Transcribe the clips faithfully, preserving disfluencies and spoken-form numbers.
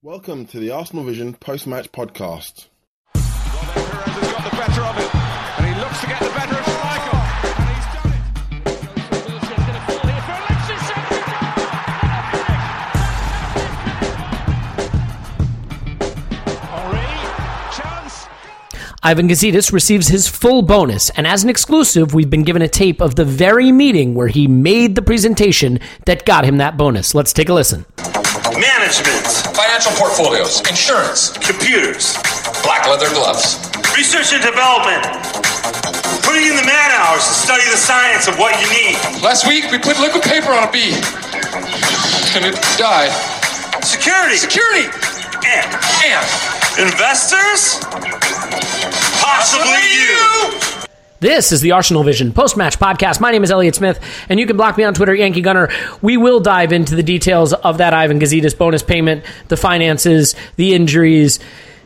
Welcome to the Arsenal Vision Post Match Podcast. Well, Perez has got the better of it, and he looks to get the better of Schmeichel, and he's done it. Wilshire's going to fall here for Alexis. Fantastic! Fantastic! Ivan Gazidis receives his full bonus, and as an exclusive, we've been given a tape of the very meeting where he made the presentation that got him that bonus. Let's take a listen. Management, financial portfolios, insurance, computers, black leather gloves, research and development, putting in the man hours to study the science of what you need. Last week, we put liquid paper on a bee, and it died. Security. Security. And. And. Investors. Possibly, Possibly you. you. This is the Arsenal Vision Post-Match Podcast. My name is Elliot Smith, and you can block me on Twitter, Yankee Gunner. We will dive into the details of that Ivan Gazidis bonus payment, the finances, the injuries,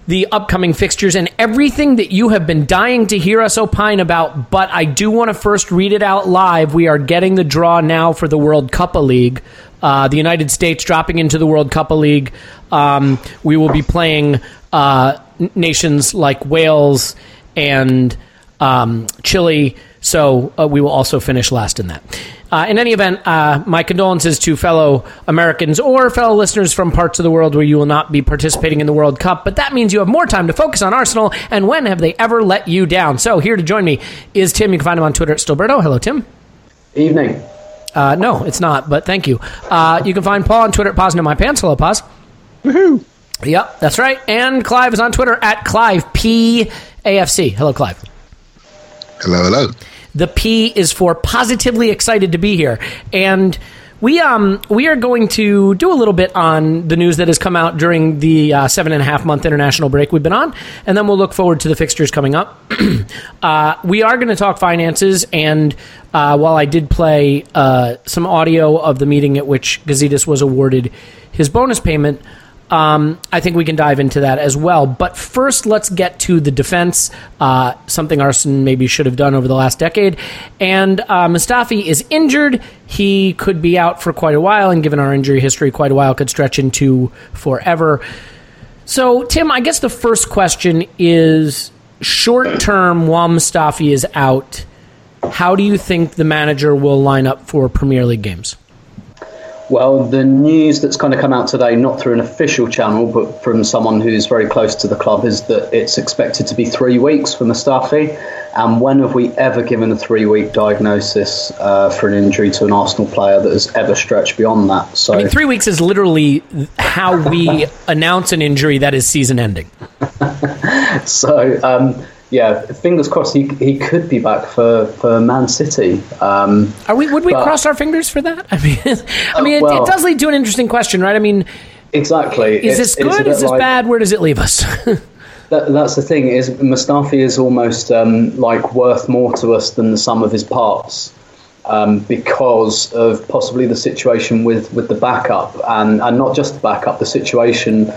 the upcoming fixtures, and everything that you have been dying to hear us opine about. But I do want to first read it out live. We are getting the draw now for the World Cup League. Uh, the United States dropping into the World Cup League. Um, we will be playing uh, nations like Wales and... Um, Chile, so uh, we will also finish last in that. Uh, in any event, uh, my condolences to fellow Americans or fellow listeners from parts of the world where you will not be participating in the World Cup, but that means you have more time to focus on Arsenal, and when have they ever let you down? So here to join me is Tim. You can find him on Twitter at Stillberto. Hello, Tim. Evening. Uh, no, it's not, but thank you. Uh, you can find Paul on Twitter at Poznan in My Pants. Hello, Poz. Woohoo. Yep, that's right. And Clive is on Twitter at Clive P A F C. Hello, Clive. Hello, hello. The P is for positively excited to be here. And we um we are going to do a little bit on the news that has come out during the uh, seven-and-a-half-month international break we've been on, and then we'll look forward to the fixtures coming up. uh, we are going to talk finances, and uh, while I did play uh, some audio of the meeting at which Gazidis was awarded his bonus payment, Um, I think we can dive into that as well. But first, let's get to the defense, uh, something Arsenal maybe should have done over the last decade. And uh, Mustafi is injured. He could be out for quite a while, and given our injury history, quite a while could stretch into forever. So, Tim, I guess the first question is, short-term, while Mustafi is out, how do you think the manager will line up for Premier League games? Well, the news that's kind of come out today, not through an official channel, but from someone who's very close to the club, is that it's expected to be three weeks for Mustafi. And when have we ever given a three-week diagnosis uh, for an injury to an Arsenal player that has ever stretched beyond that? So, I mean, three weeks is literally how we announce an injury that is season-ending. so... um yeah, fingers crossed he he could be back for, for Man City. Um, Are we? Would we but, cross our fingers for that? I mean, I mean, uh, well, it, it does lead to an interesting question, right? I mean, exactly. Is it's, this good? Is this like, bad? Where does it leave us? that, that's the thing. Is Mustafi is almost um, like worth more to us than the sum of his parts. Um, because of possibly the situation with, with the backup, and, and not just the backup, the situation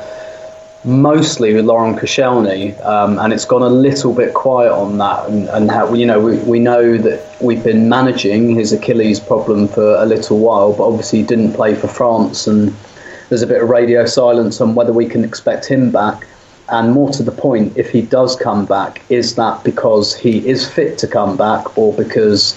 mostly with Laurent Koscielny, um, and it's gone a little bit quiet on that. And, and how, you know, we, we know that we've been managing his Achilles problem for a little while, but obviously he didn't play for France, and there's a bit of radio silence on whether we can expect him back. And more to the point, if he does come back, is that because he is fit to come back, or because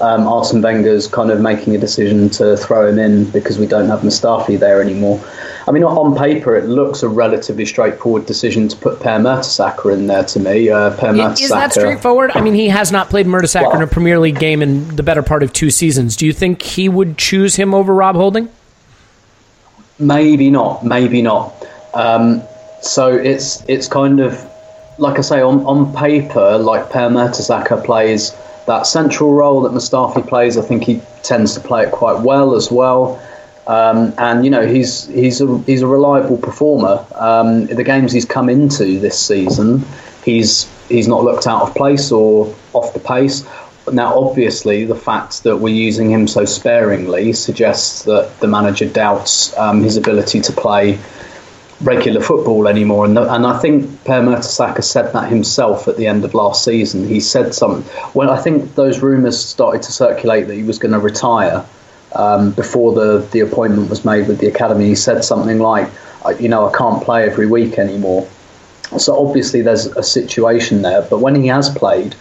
Um, Arsene Wenger's kind of making a decision to throw him in because we don't have Mustafi there anymore? I mean, on paper, it looks a relatively straightforward decision to put Per Mertesacker in there to me. Uh, per Mertesacker. Is that straightforward? I mean, he has not played Mertesacker well, in a Premier League game in the better part of two seasons. Do you think he would choose him over Rob Holding? Maybe not. Maybe not. Um, so it's it's kind of, like I say, on, on paper, like Per Mertesacker plays that central role that Mustafi plays. I think he tends to play it quite well as well, um, and you know he's he's a he's a reliable performer. Um, the games he's come into this season, he's he's not looked out of place or off the pace. Now, obviously, the fact that we're using him so sparingly suggests that the manager doubts um, his ability to play regular football anymore, and the, and I think Per Mertesacker said that himself at the end of last season. He said something. Well, I think those rumours started to circulate that he was going to retire um, before the, the appointment was made with the academy. He said something like, you know, I can't play every week anymore. So obviously there's a situation there, but when he has played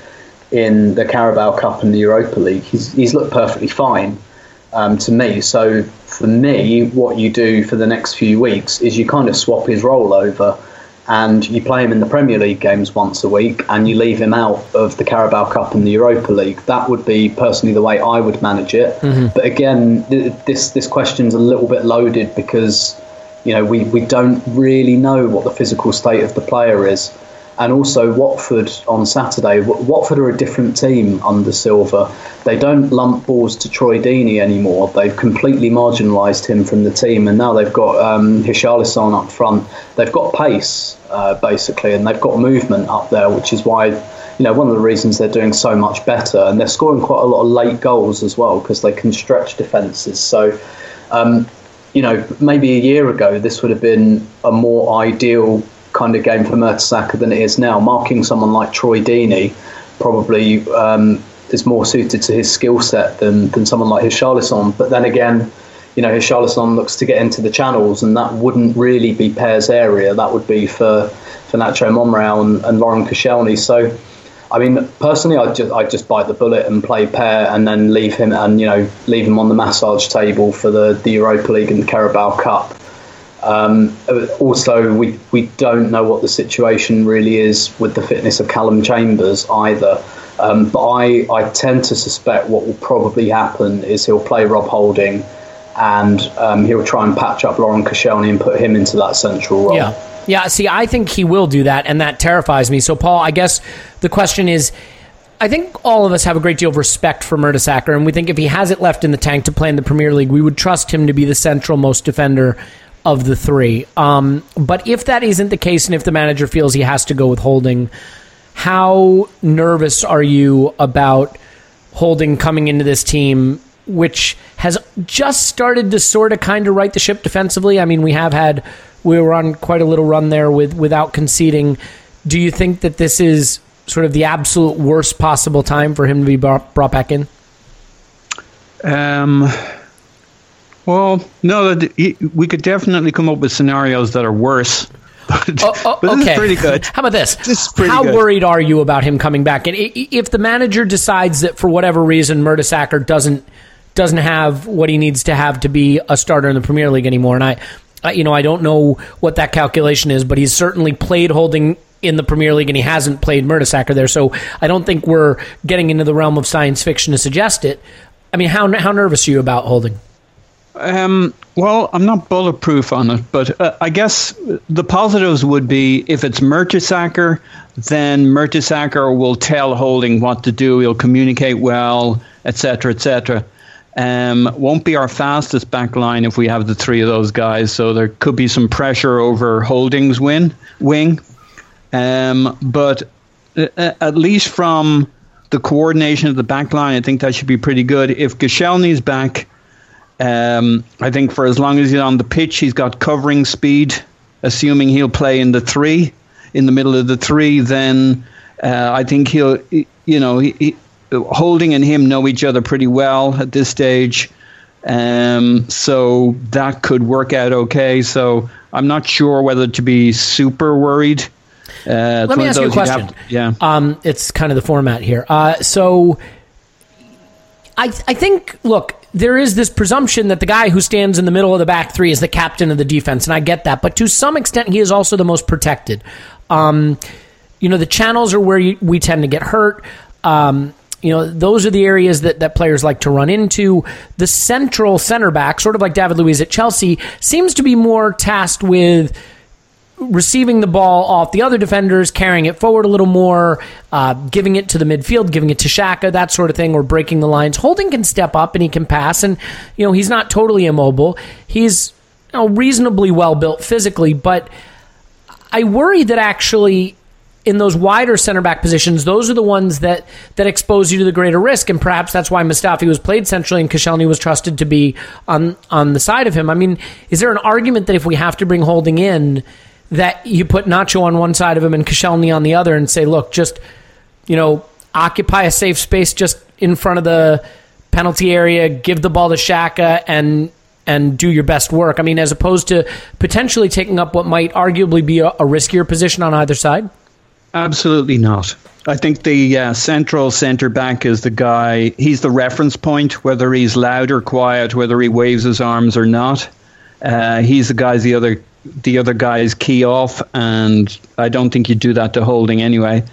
in the Carabao Cup and the Europa League, he's, he's looked perfectly fine um, to me. So for me, what you do for the next few weeks is you kind of swap his role over, and you play him in the Premier League games once a week, and you leave him out of the Carabao Cup and the Europa League. That would be personally the way I would manage it. Mm-hmm. But again, th- this this question's a little bit loaded because, you know, we, we don't really know what the physical state of the player is. And also Watford on Saturday. Watford are a different team under Silva. They don't lump balls to Troy Deeney anymore. They've completely marginalised him from the team, and now they've got um, Richarlison up front. They've got pace, uh, basically, and they've got movement up there, which is why, you know, one of the reasons they're doing so much better. And they're scoring quite a lot of late goals as well because they can stretch defences. So, um, you know, maybe a year ago, this would have been a more ideal kind of game for Mertesacker than it is now. Marking someone like Troy Deeney probably um, is more suited to his skill set than, than someone like Richarlison. But then again, you know, Richarlison looks to get into the channels, and that wouldn't really be Pear's area. That would be for, for Nacho Monreal and, and Laurent Koscielny. So, I mean, personally, I'd just, I'd just bite the bullet and play Pear and then leave him and, you know, leave him on the massage table for the, the Europa League and the Carabao Cup. Um, also, we we don't know what the situation really is with the fitness of Callum Chambers either. Um, but I, I tend to suspect what will probably happen is he'll play Rob Holding, and um, he'll try and patch up Laurent Koscielny and put him into that central role. Yeah, yeah. See, I think he will do that, and that terrifies me. So, Paul, I guess the question is, I think all of us have a great deal of respect for Mertesacker, and we think if he has it left in the tank to play in the Premier League, we would trust him to be the central most defender of the three. Um, but if that isn't the case, and if the manager feels he has to go with Holding, how nervous are you about Holding coming into this team, which has just started to sort of kind of right the ship defensively? I mean, we have had, we were on quite a little run there with without conceding. Do you think that this is sort of the absolute worst possible time for him to be brought back in? Um... Well, no, we could definitely come up with scenarios that are worse. But, oh, oh, but this okay. is pretty good. How about this? this is pretty How good. worried are you about him coming back? And if the manager decides that for whatever reason Mertesacker doesn't doesn't have what he needs to have to be a starter in the Premier League anymore, and I, you know, I don't know what that calculation is, but he's certainly played Holding in the Premier League and he hasn't played Mertesacker there, so I don't think we're getting into the realm of science fiction to suggest it. I mean, how how nervous are you about Holding? Um, well, I'm not bulletproof on it, but uh, I guess the positives would be if it's Mertesacker, then Mertesacker will tell Holding what to do. He'll communicate well, et cetera, et cetera. Um, won't be our fastest back line if we have the three of those guys, so there could be some pressure over Holding's win, wing. Um, but uh, at least from the coordination of the back line, I think that should be pretty good. If Koscielny's back, um, I think for as long as he's on the pitch, he's got covering speed, assuming he'll play in the three, in the middle of the three, then uh, I think he'll, you know, he, he Holding and him know each other pretty well at this stage, um, so that could work out okay. So I'm not sure whether to be super worried. Uh, Let me ask you a question. Have, yeah, um, it's kind of the format here. Uh, so I, I think, look, there is this presumption that the guy who stands in the middle of the back three is the captain of the defense, and I get that. But to some extent, he is also the most protected. Um, you know, the channels are where you, we tend to get hurt. Um, You know, those are the areas that, that players like to run into. The central center back, sort of like David Luiz at Chelsea, seems to be more tasked with receiving the ball off the other defenders, carrying it forward a little more, uh, giving it to the midfield, giving it to Shaka, that sort of thing, or breaking the lines. Holding can step up and he can pass, and, you know, he's not totally immobile. He's, you know, reasonably well-built physically, but I worry that actually in those wider center-back positions, those are the ones that, that expose you to the greater risk, and perhaps that's why Mustafi was played centrally and Koscielny was trusted to be on on the side of him. I mean, is there an argument that if we have to bring Holding in, that you put Nacho on one side of him and Koscielny on the other and say, look, just, you know, occupy a safe space just in front of the penalty area, give the ball to Shaka, and and do your best work? I mean, as opposed to potentially taking up what might arguably be a, a riskier position on either side? Absolutely not. I think the uh, central centre-back is the guy, he's the reference point, whether he's loud or quiet, whether he waves his arms or not. Uh, he's the guy the other the other guys key off, and I don't think you do that to Holding anyway.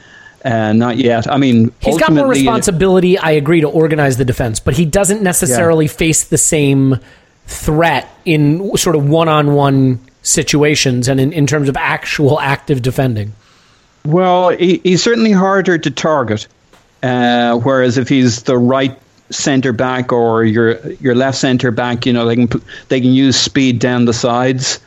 Uh, not yet. I mean, he's got more responsibility, I agree, to organise the defence, but he doesn't necessarily yeah. face the same threat in sort of one-on-one situations and in, in terms of actual active defending. Well, he, he's certainly harder to target, uh, whereas if he's the right centre back or your your left centre back, you know, they can they can use speed down the sides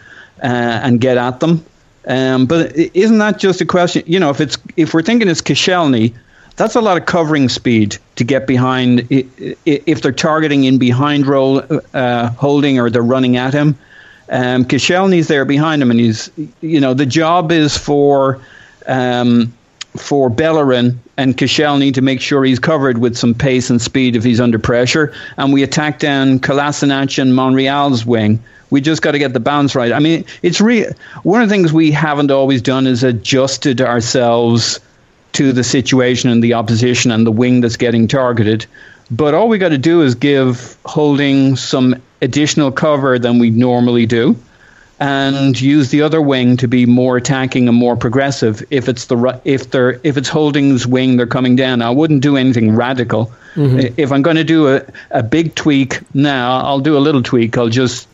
uh, and get at them. Um, but isn't that just a question? You know, if it's if we're thinking it's Koscielny, that's a lot of covering speed to get behind. If they're targeting in behind role, uh, Holding, or they're running at him, um, Koscielny's there behind him, and he's, you know, the job is for. Um, for Bellerin and Koscielny to make sure he's covered with some pace and speed if he's under pressure. And we attack down Kolasinac and Monreal's wing. We just got to get the balance right. I mean, it's real. One of the things we haven't always done is adjusted ourselves to the situation and the opposition and the wing that's getting targeted. But all we got to do is give Holding some additional cover than we normally do, and use the other wing to be more attacking and more progressive. If it's the if they're if it's Holding's wing, they're coming down. I wouldn't do anything radical. Mm-hmm. If I'm going to do a, a big tweak now, I'll do a little tweak. I'll just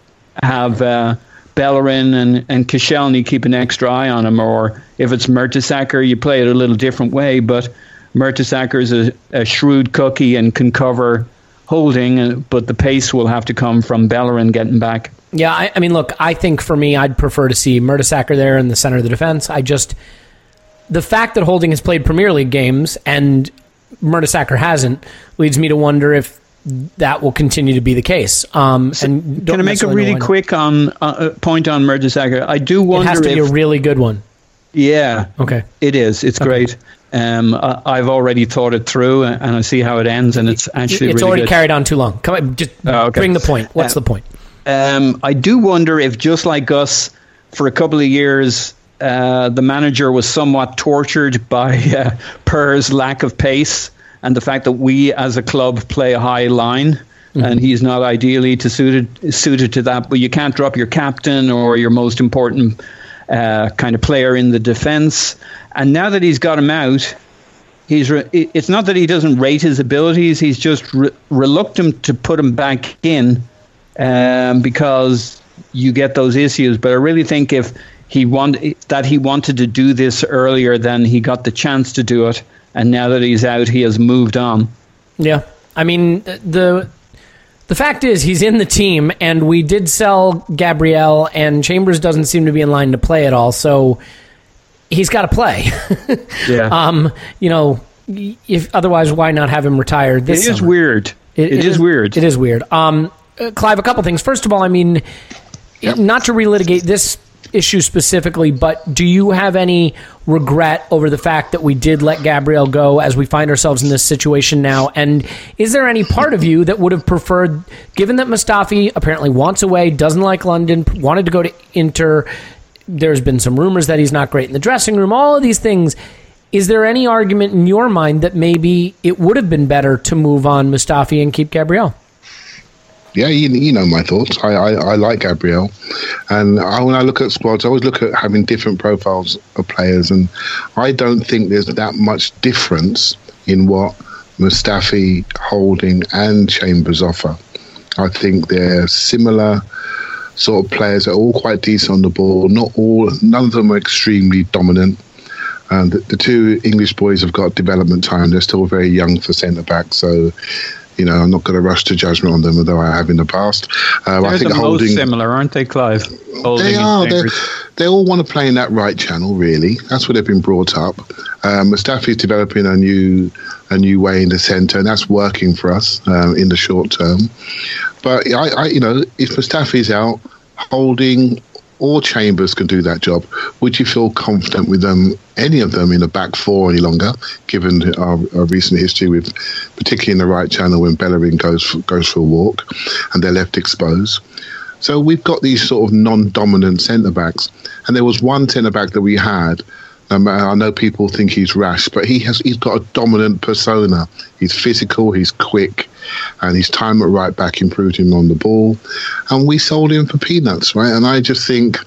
have uh, Bellerin and and Koscielny keep an extra eye on him. Or if it's Mertesacker, you play it a little different way. But Mertesacker is a, a shrewd cookie and can cover Holding, but the pace will have to come from Bellerin getting back. Yeah, I, I mean, look, I think for me, I'd prefer to see Mertesacker there in the center of the defense. I just, the fact that Holding has played Premier League games and Mertesacker hasn't leads me to wonder if that will continue to be the case. Um, so and don't can I make a really quick on, uh, point on Mertesacker? I do wonder if... It has to if, be a really good one. Yeah. Okay. It is. It's okay. Great. Um, I, I've already thought it through, and, and I see how it ends, and it's actually It's really already good. Carried on too long. Come on, just oh, okay. Bring the point. What's uh, the point? Um, I do wonder if, just like us, for a couple of years, uh, the manager was somewhat tortured by uh, Per's lack of pace and the fact that we, as a club, play a high line, mm-hmm. and he's not ideally to suited suited to that. But you can't drop your captain or your most important uh, kind of player in the defence. And now that he's got him out, he's re- it's not that he doesn't rate his abilities; he's just re- reluctant to put him back in. um, because you get those issues. But I really think if he want, that he wanted to do this earlier than he got the chance to do it, and now that he's out, he has moved on. Yeah, I mean, the the fact is he's in the team, and we did sell Gabriel, and Chambers doesn't seem to be in line to play at all, so he's got to play. yeah. Um, you know, if otherwise, why not have him retired this summer? It is weird. It, it, it is, is weird. It is weird. Um, Clive, a couple things. First of all, I mean, yep. not to relitigate this issue specifically, but do you have any regret over the fact that we did let Gabriel go as we find ourselves in this situation now? And is there any part of you that would have preferred, given that Mustafi apparently wants away, doesn't like London, wanted to go to Inter, there's been some rumors that he's not great in the dressing room, all of these things, is there any argument in your mind that maybe it would have been better to move on Mustafi and keep Gabriel? Yeah, you, you know my thoughts. I, I, I like Gabriel. And I, when I look at squads, I always look at having different profiles of players. And I don't think there's that much difference in what Mustafi, Holding and Chambers offer. I think they're similar sort of players. They're all quite decent on the ball. Not all, none of them are extremely dominant. Um, the, the two English boys have got development time. They're still very young for centre-back. So, you know, I'm not going to rush to judgment on them, although I have in the past. Uh, They're I think the Holding, most similar, aren't they, Clive? Holding they are. They all want to play in that right channel, really. That's where they've been brought up. Um, Mustafi is developing a new a new way in the centre, and that's working for us um, in the short term. But, I, I, you know, if Mustafi's out, Holding or Chambers can do that job. Would you feel confident with them, any of them, in a back four any longer, given our, our recent history with, particularly in the right channel, when Bellerin goes for, goes for a walk and they're left exposed? So we've got these sort of non-dominant centre-backs. And there was one centre-back that we had, um, I know people think he's rash, but he has, he's got a dominant persona. He's physical, he's quick, and his time at right back improved him on the ball. And we sold him for peanuts, right? And I just think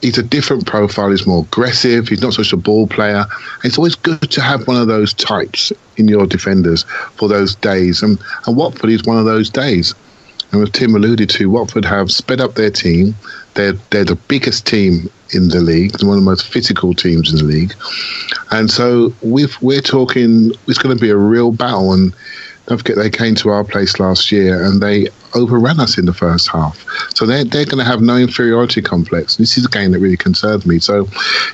he's a different profile. He's more aggressive. He's not such a ball player. And it's always good to have one of those types in your defenders for those days. And, and Watford is one of those days. And as Tim alluded to, Watford have sped up their team. They're, they're the biggest team in the league. They're one of the most physical teams in the league. And so we've, we're talking, it's going to be a real battle. And don't forget, they came to our place last year and they overran us in the first half. So they're, they're going to have no inferiority complex. This is a game that really concerns me. So,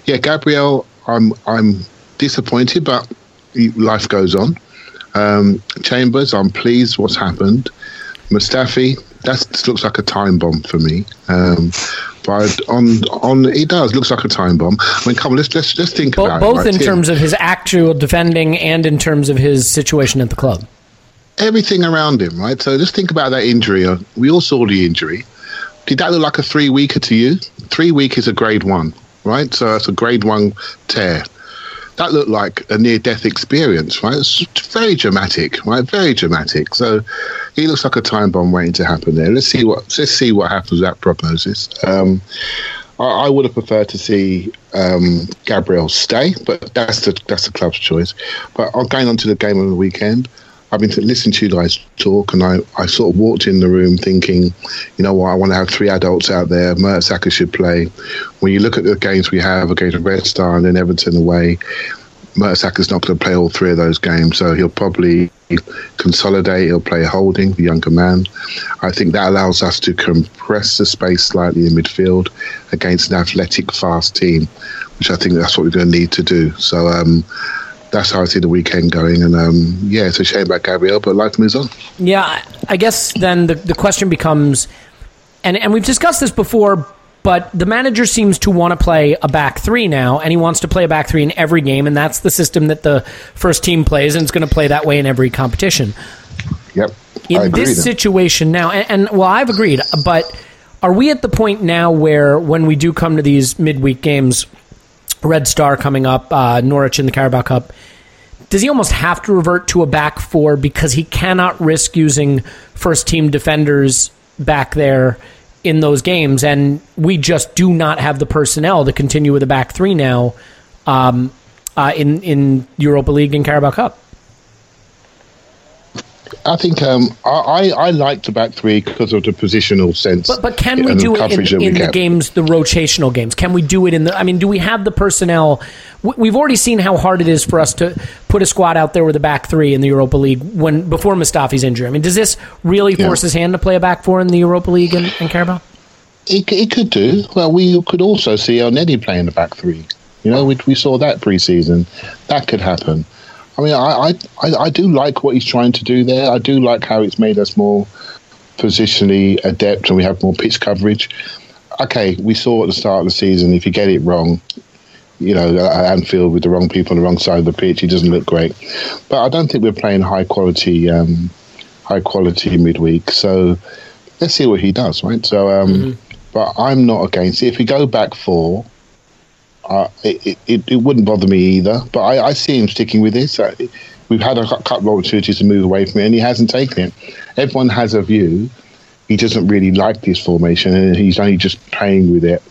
yeah, Gabriel, I'm I'm disappointed, but life goes on. Um, Chambers, I'm pleased what's happened. Mustafi, that just looks like a time bomb for me. Um, but on on it does looks like a time bomb. I mean, come on, let's let's let's think Bo- about both it. Both right in here. Terms of his actual defending and in terms of his situation at the club. Everything around him, right? So just think about that injury. We all saw the injury. Did that look like a three-weeker to you? Three-week is a grade one, right? So that's a grade one tear. That looked like a near-death experience, right? It's very dramatic, right? Very dramatic. So he looks like a time bomb waiting to happen there. Let's see what let's see what happens with that prognosis. Um, I, I would have preferred to see um, Gabriel stay, but that's the that's the club's choice. But I'm going on to the game on the weekend. I've been listening to you guys talk, and I, I sort of walked in the room thinking, you know what, I want to have three adults out there. Mertesacker should play. When you look at the games we have against Red Star and then Everton away, Mertesacker's not going to play all three of those games, so he'll probably consolidate. He'll play Holding, the younger man. I think that allows us to compress the space slightly in midfield against an athletic, fast team, which I think that's what we're going to need to do. So, um... that's how I see the weekend going. And, um, yeah, it's a shame about Gabriel, but life moves on. Yeah, I guess then the, the question becomes, and, and we've discussed this before, but the manager seems to want to play a back three now, and he wants to play a back three in every game, and that's the system that the first team plays, and it's going to play that way in every competition. Yep, in this then. situation now, and, and, well, I've agreed, but are we at the point now where when we do come to these midweek games, Red Star coming up, uh, Norwich in the Carabao Cup. Does he almost have to revert to a back four because he cannot risk using first-team defenders back there in those games, and we just do not have the personnel to continue with a back three now um, uh, in, in Europa League and Carabao Cup? I think um, I, I like the back three because of the positional sense. But, but can we do it in, in the games, the rotational games? Can we do it in the... I mean, do we have the personnel? We've already seen how hard it is for us to put a squad out there with a back three in the Europa League when before Mustafi's injury. I mean, does this really yeah. force his hand to play a back four in the Europa League and, and Carabao? It, it could do. Well, we could also see Elneny playing the back three. You know, we, we saw that pre-season. That could happen. I mean, I, I I do like what he's trying to do there. I do like how it's made us more positionally adept and we have more pitch coverage. Okay, we saw at the start of the season, if you get it wrong, you know, at Anfield with the wrong people on the wrong side of the pitch, it doesn't look great. But I don't think we're playing high-quality um, high quality midweek. So let's see what he does, right? So, um, mm-hmm. But I'm not against it. If we go back four... Uh, it, it it wouldn't bother me either, but I, I see him sticking with this. Uh, we've had a couple of opportunities to move away from it, and he hasn't taken it. Everyone has a view. He doesn't really like this formation, and he's only just playing with it,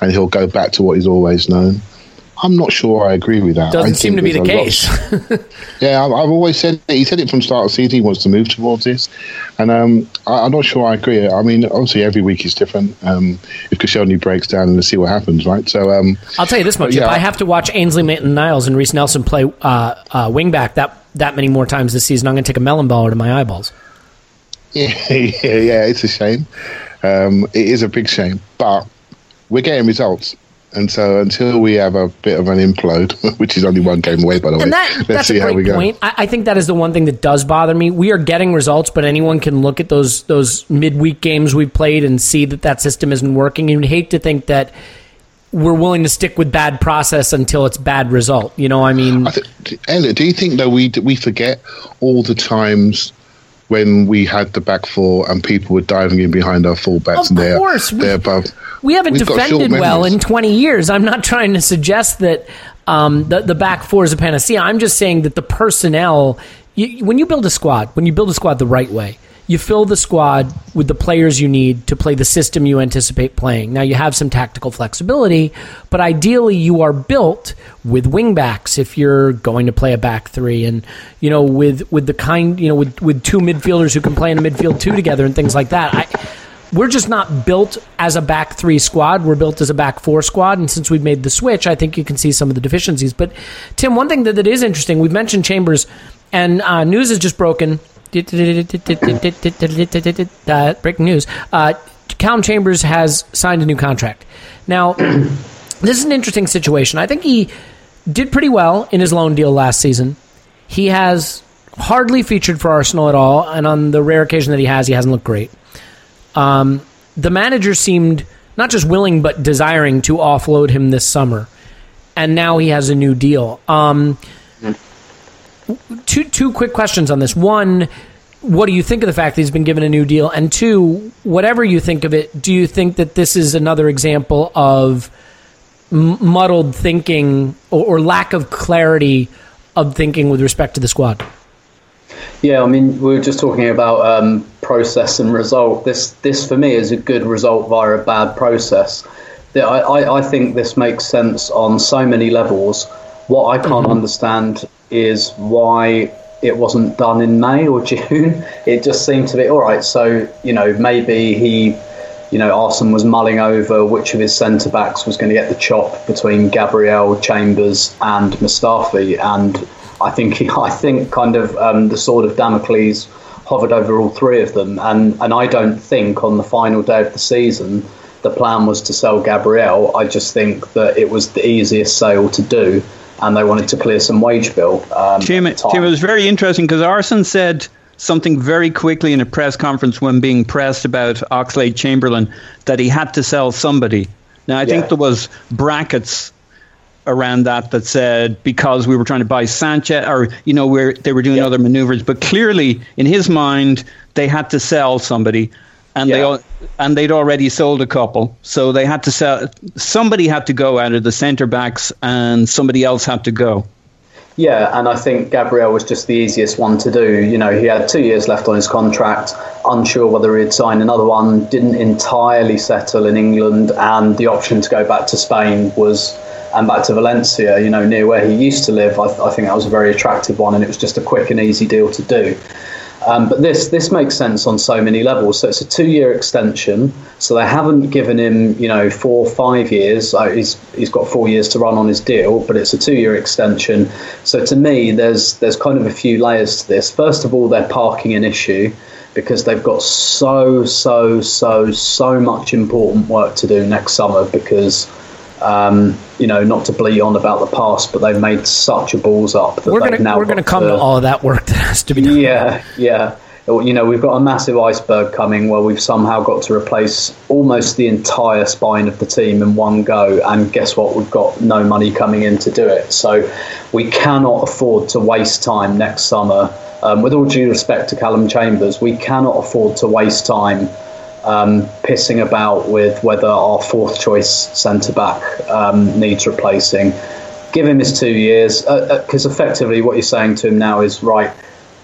and he'll go back to what he's always known. I'm not sure I agree with that. Doesn't seem to be the case. yeah, I've, I've always said it. He said it from start of season. He wants to move towards this, and um, I, I'm not sure I agree. I mean, obviously every week is different. Um, if Koscielny breaks down, and let's see what happens, right? So um, I'll tell you this much: yeah, if I have to watch Ainsley Maitland-Niles and Reece Nelson play uh, uh, wingback that that many more times this season, I'm going to take a melon ball out of my eyeballs. Yeah, yeah, yeah. It's a shame. Um, it is a big shame, but we're getting results. And so until we have a bit of an implode, which is only one game away, by the way, and that, let's that's see a great how we point. go. I, I think that is the one thing that does bother me. We are getting results, but anyone can look at those those midweek games we've played and see that that system isn't working. You'd hate to think that we're willing to stick with bad process until it's bad result. You know, I mean... I th- Elliot, do you think that we we forget all the times... when we had the back four and people were diving in behind our fullbacks, and they're, we, they're above. We haven't We've defended well in twenty years. I'm not trying to suggest that um, the, the back four is a panacea. I'm just saying that the personnel, you, when you build a squad, when you build a squad the right way, you fill the squad with the players you need to play the system you anticipate playing. Now, you have some tactical flexibility, but ideally you are built with wingbacks if you're going to play a back three, and you know, with, with the kind, you know, with, with two midfielders who can play in a midfield two together and things like that. I, we're just not built as a back three squad. We're built as a back four squad, and since we've made the switch, I think you can see some of the deficiencies. But Tim, one thing that, that is interesting, we've mentioned Chambers, and uh, news has just broken. Uh, breaking news. Uh, Callum Chambers has signed a new contract. Now, this is an interesting situation. I think he did pretty well in his loan deal last season. He has hardly featured for Arsenal at all, and on the rare occasion that he has, he hasn't looked great. Um, the manager seemed not just willing but desiring to offload him this summer, and now he has a new deal. Um Two two quick questions on this. One, what do you think of the fact that he's been given a new deal? And two, whatever you think of it, do you think that this is another example of muddled thinking or, or lack of clarity of thinking with respect to the squad? Yeah, I mean, we were just talking about um, process and result. This, this for me, is a good result via a bad process. I, I, I think this makes sense on so many levels. What I can't mm-hmm. understand is why it wasn't done in May or June. It just seemed to be, all right, so, you know, maybe he, you know, Arsene was mulling over which of his centre-backs was going to get the chop between Gabriel, Chambers and Mustafi. And I think I think kind of um, the sword of Damocles hovered over all three of them. And, and I don't think on the final day of the season the plan was to sell Gabriel. I just think that it was the easiest sale to do, and they wanted to clear some wage bill. Um, Jim, Jim, it was very interesting because Arsene said something very quickly in a press conference when being pressed about Oxlade-Chamberlain that he had to sell somebody. Now, I yeah. think there was brackets around that that said because we were trying to buy Sanchez, or, you know, we're, they were doing yeah. other maneuvers. But clearly, in his mind, they had to sell somebody. And yeah. they all, and they'd already sold a couple, so they had to sell. Somebody had to go out of the centre backs, and somebody else had to go. Yeah, and I think Gabriel was just the easiest one to do. You know, he had two years left on his contract, unsure whether he'd sign another one. Didn't entirely settle in England, and the option to go back to Spain was, and back to Valencia, you know, near where he used to live. I, I think that was a very attractive one, and it was just a quick and easy deal to do. Um, but this this makes sense on so many levels. So it's a two-year extension. So they haven't given him, you know, four or five years. Uh, he's he's got four years to run on his deal, but it's a two-year extension. So to me, there's there's kind of a few layers to this. First of all, they're parking an issue because they've got so so so so much important work to do next summer because. Um, you know, not to bleat on about the past, but they've made such a balls up that we're gonna, they've now we're going to come to all of that work that has to be done. Yeah, yeah. You know, we've got a massive iceberg coming where we've somehow got to replace almost the entire spine of the team in one go. And guess what? We've got no money coming in to do it. So we cannot afford to waste time next summer. Um, with all due respect to Callum Chambers, we cannot afford to waste time Um, pissing about with whether our fourth choice centre-back um, needs replacing. Give him his two years, because uh, uh, effectively what you're saying to him now is, right,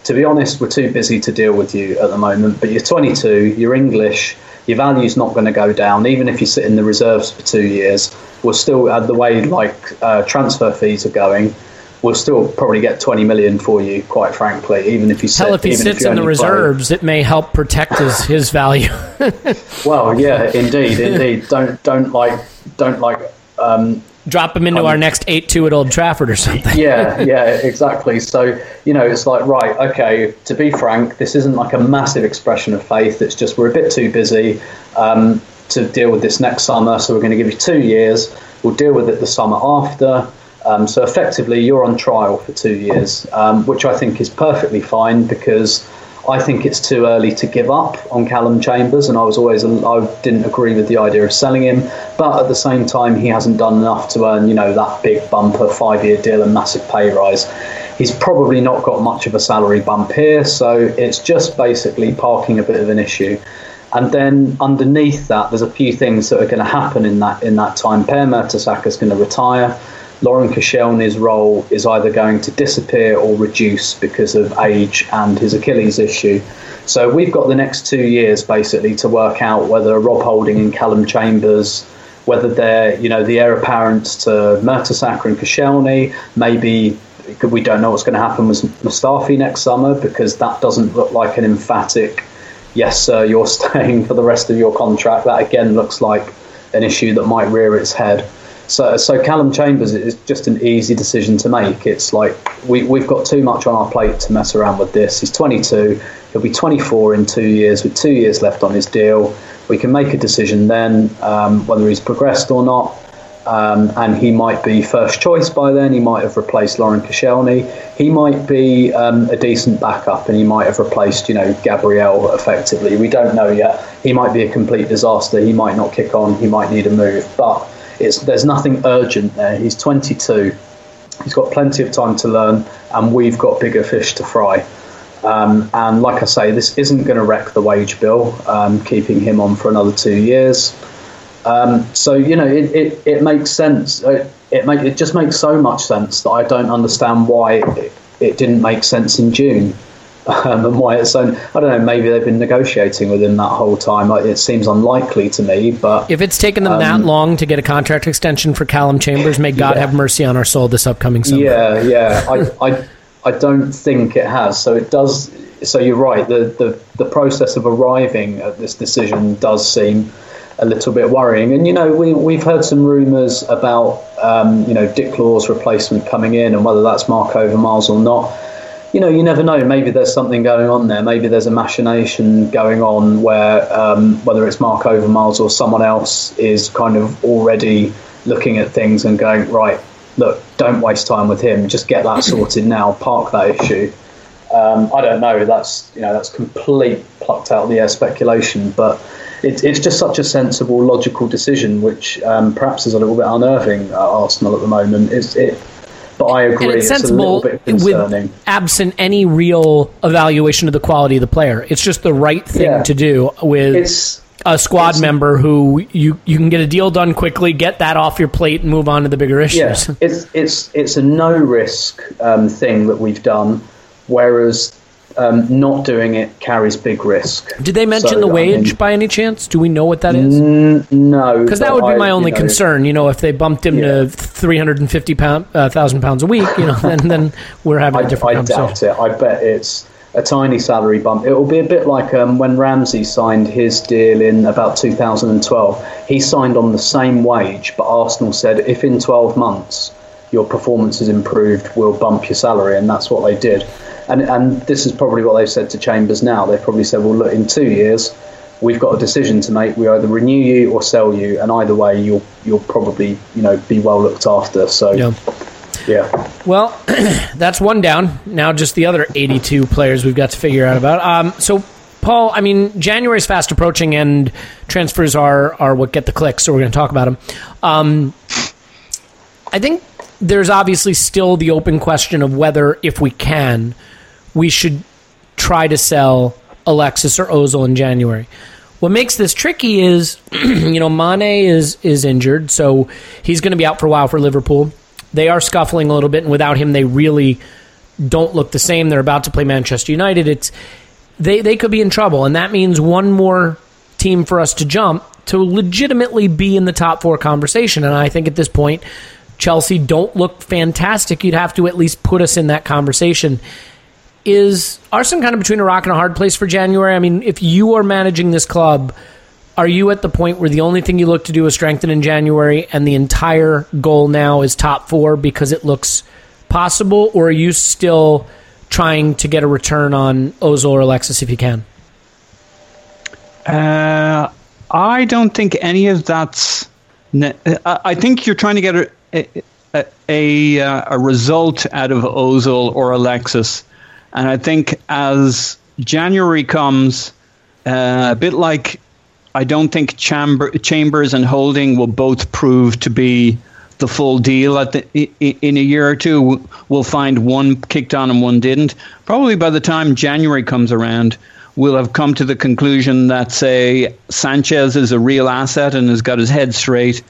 to be honest, we're too busy to deal with you at the moment, but you're twenty-two, you're English, your value's not going to go down, even if you sit in the reserves for two years, we'll still, uh, the way like uh, transfer fees are going, we'll still probably get twenty million for you, quite frankly, even if you sit, Hell, if he sits if in the reserves, play. It may help protect his, his value. Well, yeah, indeed, indeed. Don't don't like don't like um, drop him into um, our next eight two at Old Trafford or something. yeah, yeah, exactly. So, you know, it's like, right, okay, to be frank, this isn't like a massive expression of faith. It's just we're a bit too busy um, to deal with this next summer, so we're going to give you two years. We'll deal with it the summer after. Um, so effectively, you're on trial for two years, um, which I think is perfectly fine because I think it's too early to give up on Callum Chambers, and I was always I didn't agree with the idea of selling him. But at the same time, he hasn't done enough to earn, you know, that big bumper five-year deal and massive pay rise. He's probably not got much of a salary bump here, so it's just basically parking a bit of an issue. And then underneath that, there's a few things that are going to happen in that in that time. Per Mertesacker is going to retire. Laurent Koscielny's role is either going to disappear or reduce because of age and his Achilles issue. So we've got the next two years basically to work out whether Rob Holding and Callum Chambers, whether they're, you know, the heir apparent to Mertesacker and Koscielny, maybe we don't know what's going to happen with Mustafi next summer because that doesn't look like an emphatic, yes sir, you're staying for the rest of your contract. That again looks like an issue that might rear its head. So, so Callum Chambers is just an easy decision to make. It's like we, we've got too much on our plate to mess around with this. He's twenty-two. He'll be twenty-four in two years with two years left on his deal. We can make a decision then um, whether he's progressed or not. Um, and he might be first choice by then. He might have replaced Laurent Koscielny. He might be um, a decent backup and he might have replaced, you know, Gabriel effectively. We don't know yet. He might be a complete disaster. He might not kick on. He might need a move. But It's, there's nothing urgent there. He's twenty-two. He's got plenty of time to learn, and we've got bigger fish to fry. Um, and like I say, this isn't going to wreck the wage bill, um, keeping him on for another two years. Um, so, you know, it, it, it makes sense. It, it, make, it just makes so much sense that I don't understand why it, it didn't make sense in June. Um, and why it's own, I don't know, maybe they've been negotiating with him that whole time. Like, it seems unlikely to me, but... If it's taken them um, that long to get a contract extension for Callum Chambers, may God yeah. have mercy on our soul this upcoming summer. Yeah, yeah. I, I I don't think it has. So it does... So you're right, the, the, the process of arriving at this decision does seem a little bit worrying. And, you know, we, we've heard some rumours about, um, you know, Dick Law's replacement coming in and whether that's Mark Overmars or not. You know, you never know. Maybe there's something going on there. Maybe there's a machination going on where, um, whether it's Mark Overmars or someone else, is kind of already looking at things and going, right, look, don't waste time with him. Just get that sorted now. Park that issue. Um, I don't know. That's you know, that's complete plucked out of the air speculation, but it, it's just such a sensible, logical decision, which um, perhaps is a little bit unnerving at Arsenal at the moment. It's it. But I agree, and it's, it's a little bit concerning. With absent any real evaluation of the quality of the player, it's just the right thing yeah. to do with it's, a squad member who you, you can get a deal done quickly, get that off your plate, and move on to the bigger issues. Yeah, it's it's it's a no risk um, thing that we've done, whereas um, not doing it carries big risk. Did they mention so, the wage I mean, by any chance? Do we know what that is? N- no, because that would be my I, only you know, concern. You know, if they bumped him yeah. to three hundred and fifty thousand pounds a week, you know, then then we're having I, a different. I doubt it. I bet it's. a tiny salary bump. It will be a bit like um, when Ramsey signed his deal in about two thousand twelve. He signed on the same wage, but Arsenal said, if in twelve months your performance is improved, we'll bump your salary, and that's what they did. And and this is probably what they've said to Chambers now. They've probably said, well, look, in two years, we've got a decision to make. We either renew you or sell you, and either way, you'll you'll probably you know be well looked after. So. Yeah. Yeah. Well, that's one down. Now just the other eighty-two players we've got to figure out about. Um, so, Paul, I mean, January's fast approaching, and transfers are, are what get the clicks, so we're going to talk about them. Um, I think there's obviously still the open question of whether, if we can, we should try to sell Alexis or Ozil in January. What makes this tricky is, you know, Mane is, is injured, so he's going to be out for a while for Liverpool. They are scuffling a little bit, and without him, they really don't look the same. They're about to play Manchester United. It's they, they could be in trouble, and that means one more team for us to jump to legitimately be in the top four conversation. And I think at this point, Chelsea don't look fantastic. You'd have to at least put us in that conversation. Is Arsenal kind of between a rock and a hard place for January? I mean, if you are managing this club, are you at the point where the only thing you look to do is strengthen in January and the entire goal now is top four because it looks possible, or are you still trying to get a return on Ozil or Alexis if you can? Uh, I don't think any of that's... Ne- I think you're trying to get a, a, a, a result out of Ozil or Alexis. And I think as January comes, uh, a bit like... I don't think Chamber, Chambers and Holding will both prove to be the full deal at the, in a year or two. We'll find one kicked on and one didn't. Probably by the time January comes around, we'll have come to the conclusion that, say, Sanchez is a real asset and has got his head straight,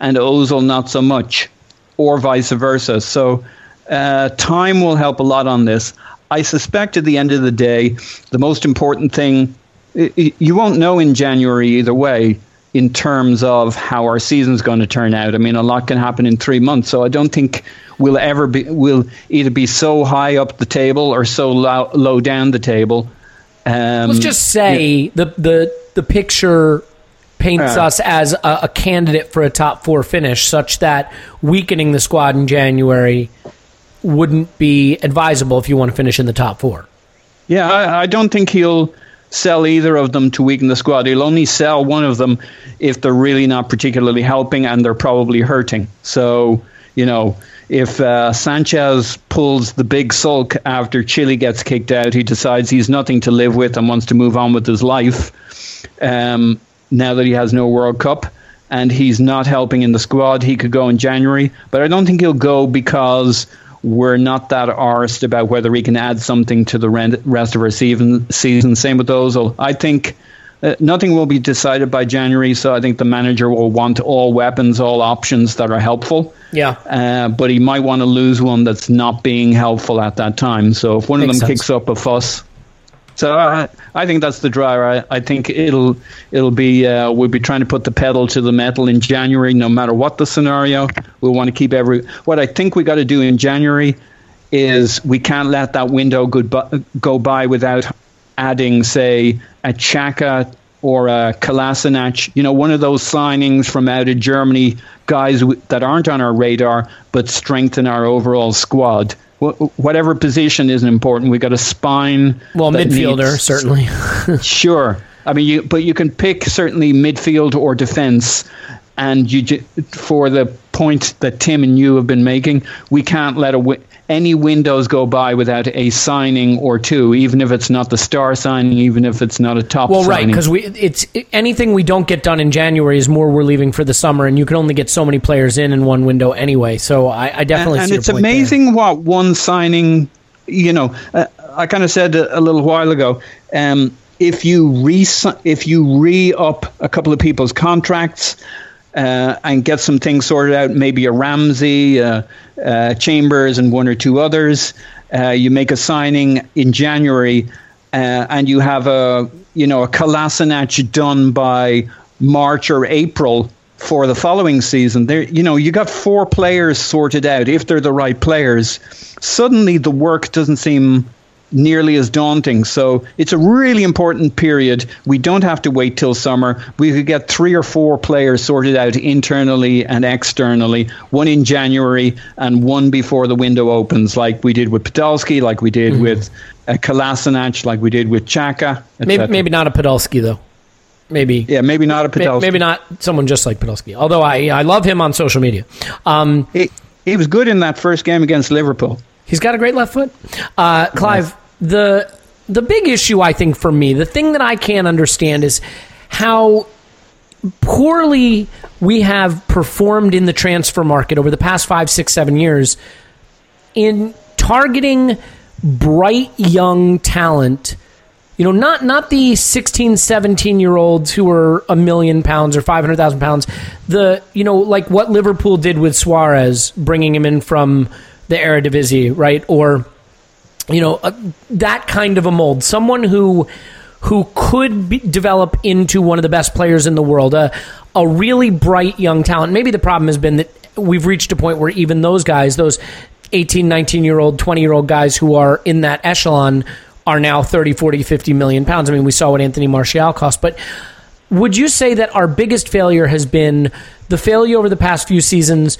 and Ozil not so much, or vice versa. So uh, time will help a lot on this. I suspect at the end of the day, the most important thing... You won't know in January either way in terms of how our season's going to turn out. I mean, a lot can happen in three months, so I don't think we'll ever be, we'll either be so high up the table or so low, low down the table. Um, Let's just say yeah. the, the the picture paints uh, us as a, a candidate for a top four finish, such that weakening the squad in January wouldn't be advisable if you want to finish in the top four. Yeah, I, I don't think he'll... sell either of them to weaken the squad. He'll only sell one of them if they're really not particularly helping and they're probably hurting. So, you know, if uh, Sanchez pulls the big sulk after Chile gets kicked out, he decides he's nothing to live with and wants to move on with his life um, now that he has no World Cup and he's not helping in the squad, he could go in January. But I don't think he'll go because... we're not that arsed about whether we can add something to the rest of our season. Same with Ozil. I think uh, nothing will be decided by January, so I think the manager will want all weapons, all options that are helpful. Yeah. Uh, but he might want to lose one that's not being helpful at that time. So if one Makes of them sense. kicks up a fuss, so I, I think that's the driver. I, I think it'll it'll be uh, we'll be trying to put the pedal to the metal in January, no matter what the scenario. We'll want to keep every. What I think we got to do in January is we can't let that window go by without adding, say, a Shaka or a Kolasinac. You know, one of those signings from out of Germany, guys that aren't on our radar but strengthen our overall squad. Whatever position isn't important. We've got a spine. Well, midfielder, needs, certainly. Sure. I mean, you, but you can pick certainly midfield or defense. And you, for the point that Tim and you have been making, we can't let a, any windows go by without a signing or two, even if it's not the star signing, even if it's not a top well, signing. Well, right, because we it's anything we don't get done in January is more we're leaving for the summer, and you can only get so many players in in one window anyway. So I, I definitely and, see and your point there. And it's amazing what one signing, you know, uh, I kind of said a, a little while ago, um, if you re if you re-up a couple of people's contracts... Uh, and get some things sorted out, maybe a Ramsey, uh, uh, Chambers, and one or two others. Uh, you make a signing in January, uh, and you have a you know a Kolasinac done by March or April for the following season. There, you know, you got four players sorted out if they're the right players. Suddenly, the work doesn't seem nearly as daunting. So it's a really important period. We don't have to wait till summer. We could get three or four players sorted out internally and externally, one in January and one before the window opens, like we did with Podolski, like we did mm-hmm. with uh, Kolasinac, like we did with Shaka. Maybe, maybe not a Podolski, though. Maybe. Yeah, maybe not a Podolski. Maybe not someone just like Podolski, although I I love him on social media. Um, he, he was good in that first game against Liverpool. He's got a great left foot. Uh, Clive, the the big issue, I think, for me, the thing that I can't understand is how poorly we have performed in the transfer market over the past five, six, seven years in targeting bright, young talent. You know, not not the sixteen, seventeen-year-olds who are a million pounds or five hundred thousand pounds. The, you know, like what Liverpool did with Suarez, bringing him in from the Eredivisie, right? Or, you know, uh, that kind of a mold. Someone who who could be, develop into one of the best players in the world. A, a really bright young talent. Maybe the problem has been that we've reached a point where even those guys, those eighteen, nineteen-year-old, twenty-year-old guys who are in that echelon are now thirty, forty, fifty million pounds. I mean, we saw what Anthony Martial cost. But would you say that our biggest failure has been the failure over the past few seasons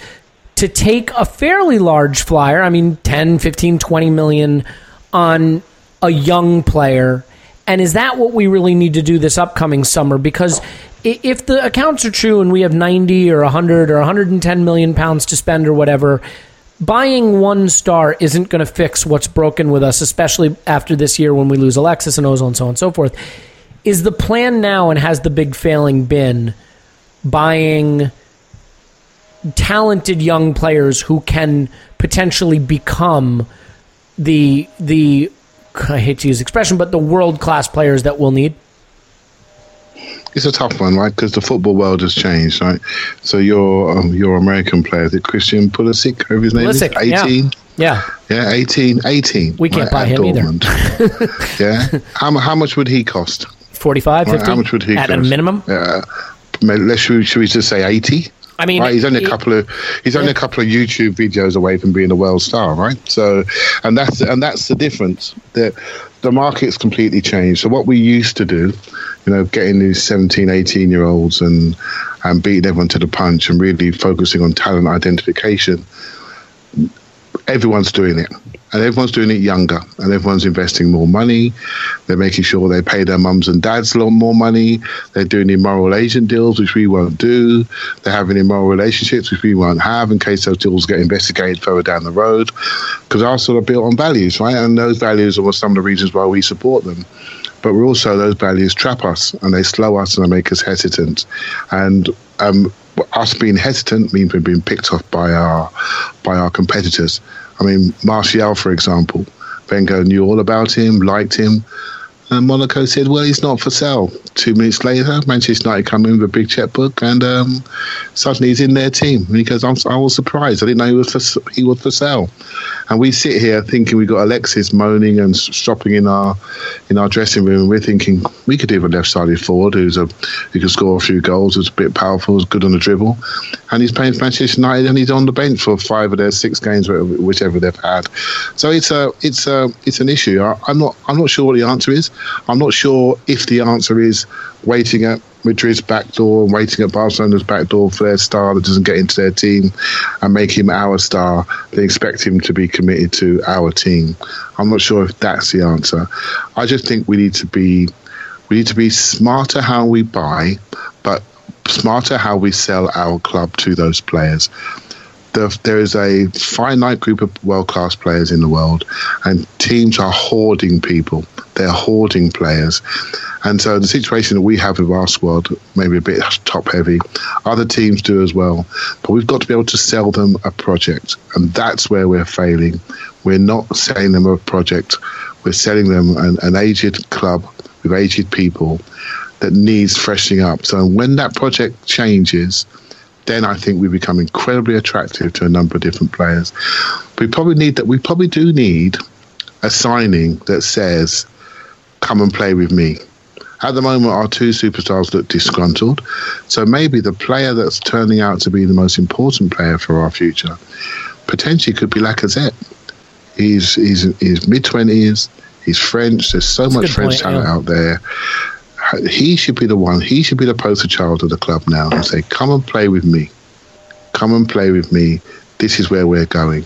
to take a fairly large flyer, I mean, ten, fifteen, twenty million on a young player? And is that what we really need to do this upcoming summer? Because if the accounts are true and we have ninety or one hundred or one hundred ten million pounds to spend or whatever, buying one star isn't going to fix what's broken with us, especially after this year when we lose Alexis and Ozil and so on and so forth. Is the plan now, and has the big failing been, buying talented young players who can potentially become the, the I hate to use the expression, but the world-class players that we'll need? It's a tough one, right? Because the football world has changed, right? So your um, your American player, is it Christian Pulisic? Whoever his name Pulisic, is, eighteen. Yeah. Yeah, yeah eighteen, eighteen. We can't right, buy him Dortmund. either. Yeah. How how much would he cost? Forty-five, right, fifty. How much would he at cost? At a minimum. Yeah. Let's should we, should we just say eighty? I mean, right? he's only a couple of he's only a couple of YouTube videos away from being a world star, right? So, and that's and that's the difference. That the market's completely changed. So what we used to do, you know, getting these seventeen, eighteen-year-olds and and beating everyone to the punch and really focusing on talent identification. Everyone's doing it, and everyone's doing it younger, and everyone's investing more money. They're making sure they pay their mums and dads a lot more money. They're doing immoral agent deals, which we won't do. They're having immoral relationships, which we won't have, in case those deals get investigated further down the road, because Arsenal are built on values, right? And those values are some of the reasons why we support them. But we're also, those values trap us, and they slow us, and they make us hesitant. And um, us being hesitant means we're being picked off by our by our competitors. I mean, Martial, for example, Wenger knew all about him, liked him, and Monaco said, well, he's not for sale. Two minutes later, Manchester United come in with a big checkbook, and um, suddenly he's in their team. And he goes, I'm, I was surprised. I didn't know he was for, he was for sale. And we sit here thinking we've got Alexis moaning and stopping in our in our dressing room, and we're thinking we could do a left-sided forward who's a who can score a few goals, who's a bit powerful, who's good on the dribble. And he's playing for Manchester United, and he's on the bench for five of their six games, whichever they've had. So it's a it's a it's an issue. I, I'm not I'm not sure what the answer is. I'm not sure if the answer is waiting at Madrid's back door and waiting at Barcelona's back door for their star that doesn't get into their team and make him our star. They expect him to be committed to our team. I'm not sure if that's the answer. I just think we need to be we need to be smarter how we buy, but smarter how we sell our club to those players. There is a finite group of world-class players in the world, and teams are hoarding people. They're hoarding players. And so the situation that we have with our squad, maybe a bit top-heavy, other teams do as well, but we've got to be able to sell them a project, and that's where we're failing. We're not selling them a project. We're selling them an, an aged club with aged people that needs freshening up. So when that project changes, then I think we become incredibly attractive to a number of different players. We probably need that. We probably do need a signing that says, "Come and play with me." At the moment, our two superstars look disgruntled. So maybe the player that's turning out to be the most important player for our future potentially could be Lacazette. He's he's he's mid twenties. He's French. There's so That's much French point, talent yeah. out there. He should be the one. He should be the poster child of the club now and say, come and play with me. Come and play with me. This is where we're going.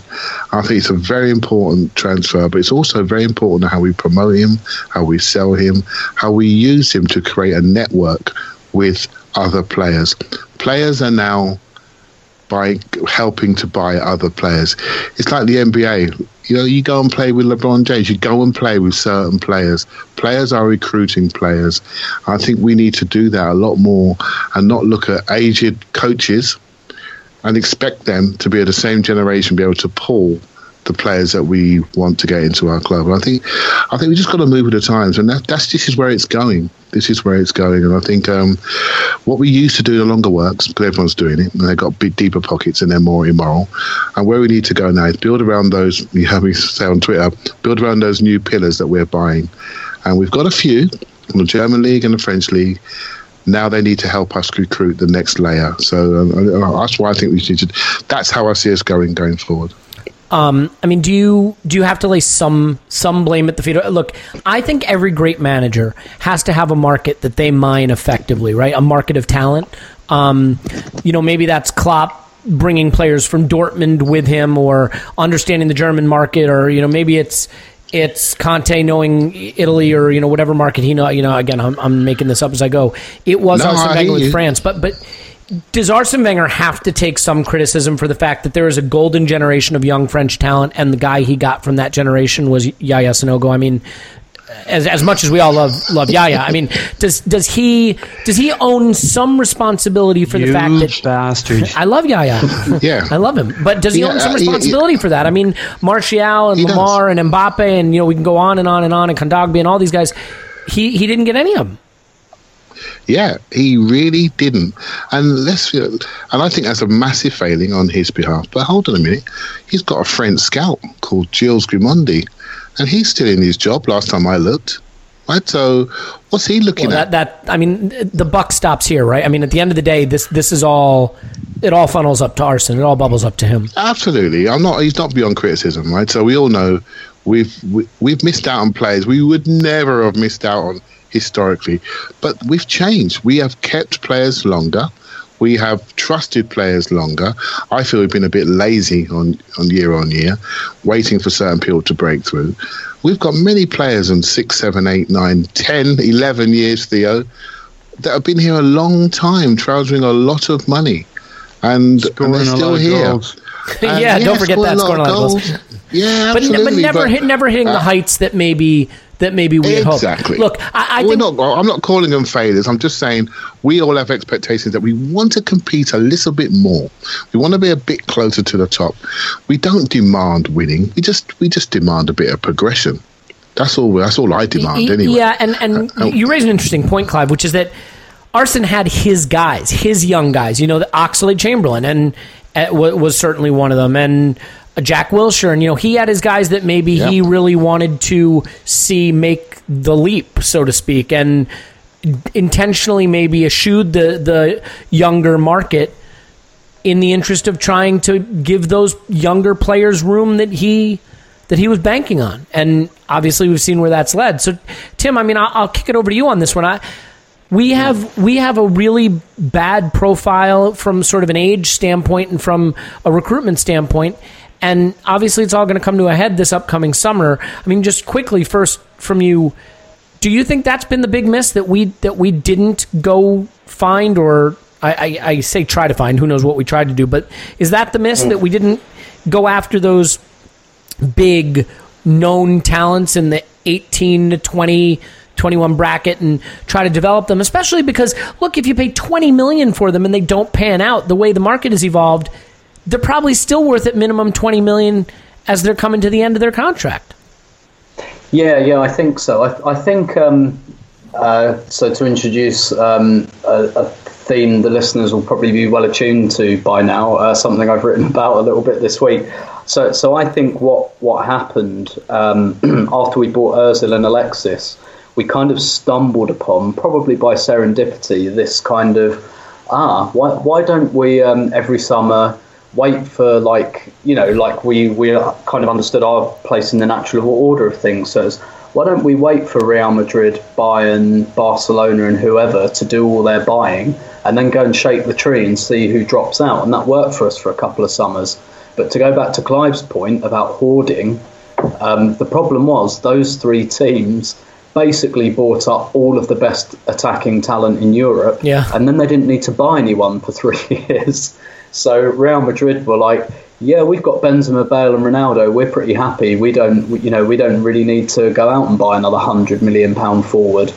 I think it's a very important transfer, but it's also very important how we promote him, how we sell him, how we use him to create a network with other players. Players are now by helping to buy other players. It's like the N B A. You know, you go and play with LeBron James. You go and play with certain players. Players are recruiting players. I think we need to do that a lot more and not look at aged coaches and expect them to be of the same generation, be able to pull the players that we want to get into our club. And I think, I think we just got to move with the times, and that, that's this is where it's going. This is where it's going, and I think um, what we used to do no longer works because everyone's doing it, and they've got big, deeper pockets, and they're more immoral. And where we need to go now is build around those. You heard me say on Twitter, build around those new pillars that we're buying, and we've got a few from the German league and the French league. Now they need to help us recruit the next layer. So um, that's why I think we should. That's how I see us going going forward. Um, I mean, do you do you have to lay some some blame at the feet of... Look, I think every great manager has to have a market that they mine effectively, right? A market of talent. Um, you know, maybe that's Klopp bringing players from Dortmund with him, or understanding the German market, or, you know, maybe it's it's Conte knowing Italy, or, you know, whatever market he knows. You know, again, I'm, I'm making this up as I go. It was no, Arsene Wenger with France, but but... Does Arsene Wenger have to take some criticism for the fact that there is a golden generation of young French talent, and the guy he got from that generation was Yaya Sanogo? I mean, as as much as we all love love Yaya, I mean, does does he does he own some responsibility for you the fact that bastard. I love Yaya, yeah, I love him, but does he yeah, own some responsibility yeah, yeah. for that? I mean, Martial and he Lamar does. and Mbappe, and, you know, we can go on and on and on, and Kondogbia and all these guys, he he didn't get any of them. Yeah, he really didn't. And let's, and I think that's a massive failing on his behalf. But hold on a minute. He's got a French scout called Gilles Grimondi, and he's still in his job last time I looked. Right? So what's he looking well, at? That, that I mean, the buck stops here, right? I mean, at the end of the day, this this is all... It all funnels up to Arsene. It all bubbles up to him. Absolutely. I'm not. He's not beyond criticism, right? So we all know we've we, we've missed out on players we would never have missed out on historically, but we've changed. We have kept players longer. We have trusted players longer. I feel we've been a bit lazy on, on year on year, waiting for certain people to break through. We've got many players in six, seven, eight, nine, ten, eleven years, Theo, that have been here a long time, trousering a lot of money, and they're still here. And yeah, yes, don't forget that, scoring a lot of goals. Yeah, absolutely. But, but never, but, hit, never hitting uh, the heights that maybe that maybe we exactly. had hoped. Exactly. Look, I, I We're think... Not, I'm not calling them failures. I'm just saying we all have expectations that we want to compete a little bit more. We want to be a bit closer to the top. We don't demand winning. We just we just demand a bit of progression. That's all. That's all I demand anyway. Yeah, and, and uh, you raise an interesting point, Clive, which is that Arsene had his guys, his young guys. You know, the Oxlade-Chamberlain and... was certainly one of them, and Jack Wilshere, and, you know, he had his guys that maybe yep. he really wanted to see make the leap, so to speak, and intentionally maybe eschewed the, the younger market in the interest of trying to give those younger players room that he that he was banking on, and obviously we've seen where that's led. So, Tim, I mean, I'll, I'll kick it over to you on this one. I. We have we have a really bad profile from sort of an age standpoint and from a recruitment standpoint, and obviously it's all going to come to a head this upcoming summer. I mean, just quickly first from you, do you think that's been the big miss that we that we didn't go find, or I, I, I say try to find? Who knows what we tried to do? But is that the miss, that we didn't go after those big known talents in the eighteen to twenty? twenty-one bracket and try to develop them, especially because, look, if you pay twenty million dollars for them and they don't pan out the way the market has evolved, they're probably still worth at minimum twenty million dollars as they're coming to the end of their contract. Yeah, yeah, I think so. I, I think, um, uh, so to introduce um, a, a theme the listeners will probably be well attuned to by now, uh, something I've written about a little bit this week. So so I think what, what happened um, after we bought Ozil and Alexis, we kind of stumbled upon, probably by serendipity, this kind of, ah, why why don't we um, every summer wait for, like, you know, like we, we kind of understood our place in the natural order of things. So it's, why don't we wait for Real Madrid, Bayern, Barcelona and whoever to do all their buying and then go and shake the tree and see who drops out? And that worked for us for a couple of summers. But to go back to Clive's point about hoarding, um, the problem was those three teams basically bought up all of the best attacking talent in Europe, yeah. and then they didn't need to buy anyone for three years. So Real Madrid were like, yeah, we've got Benzema, Bale and Ronaldo. We're pretty happy. We don't, you know, we don't really need to go out and buy another one hundred million pound forward.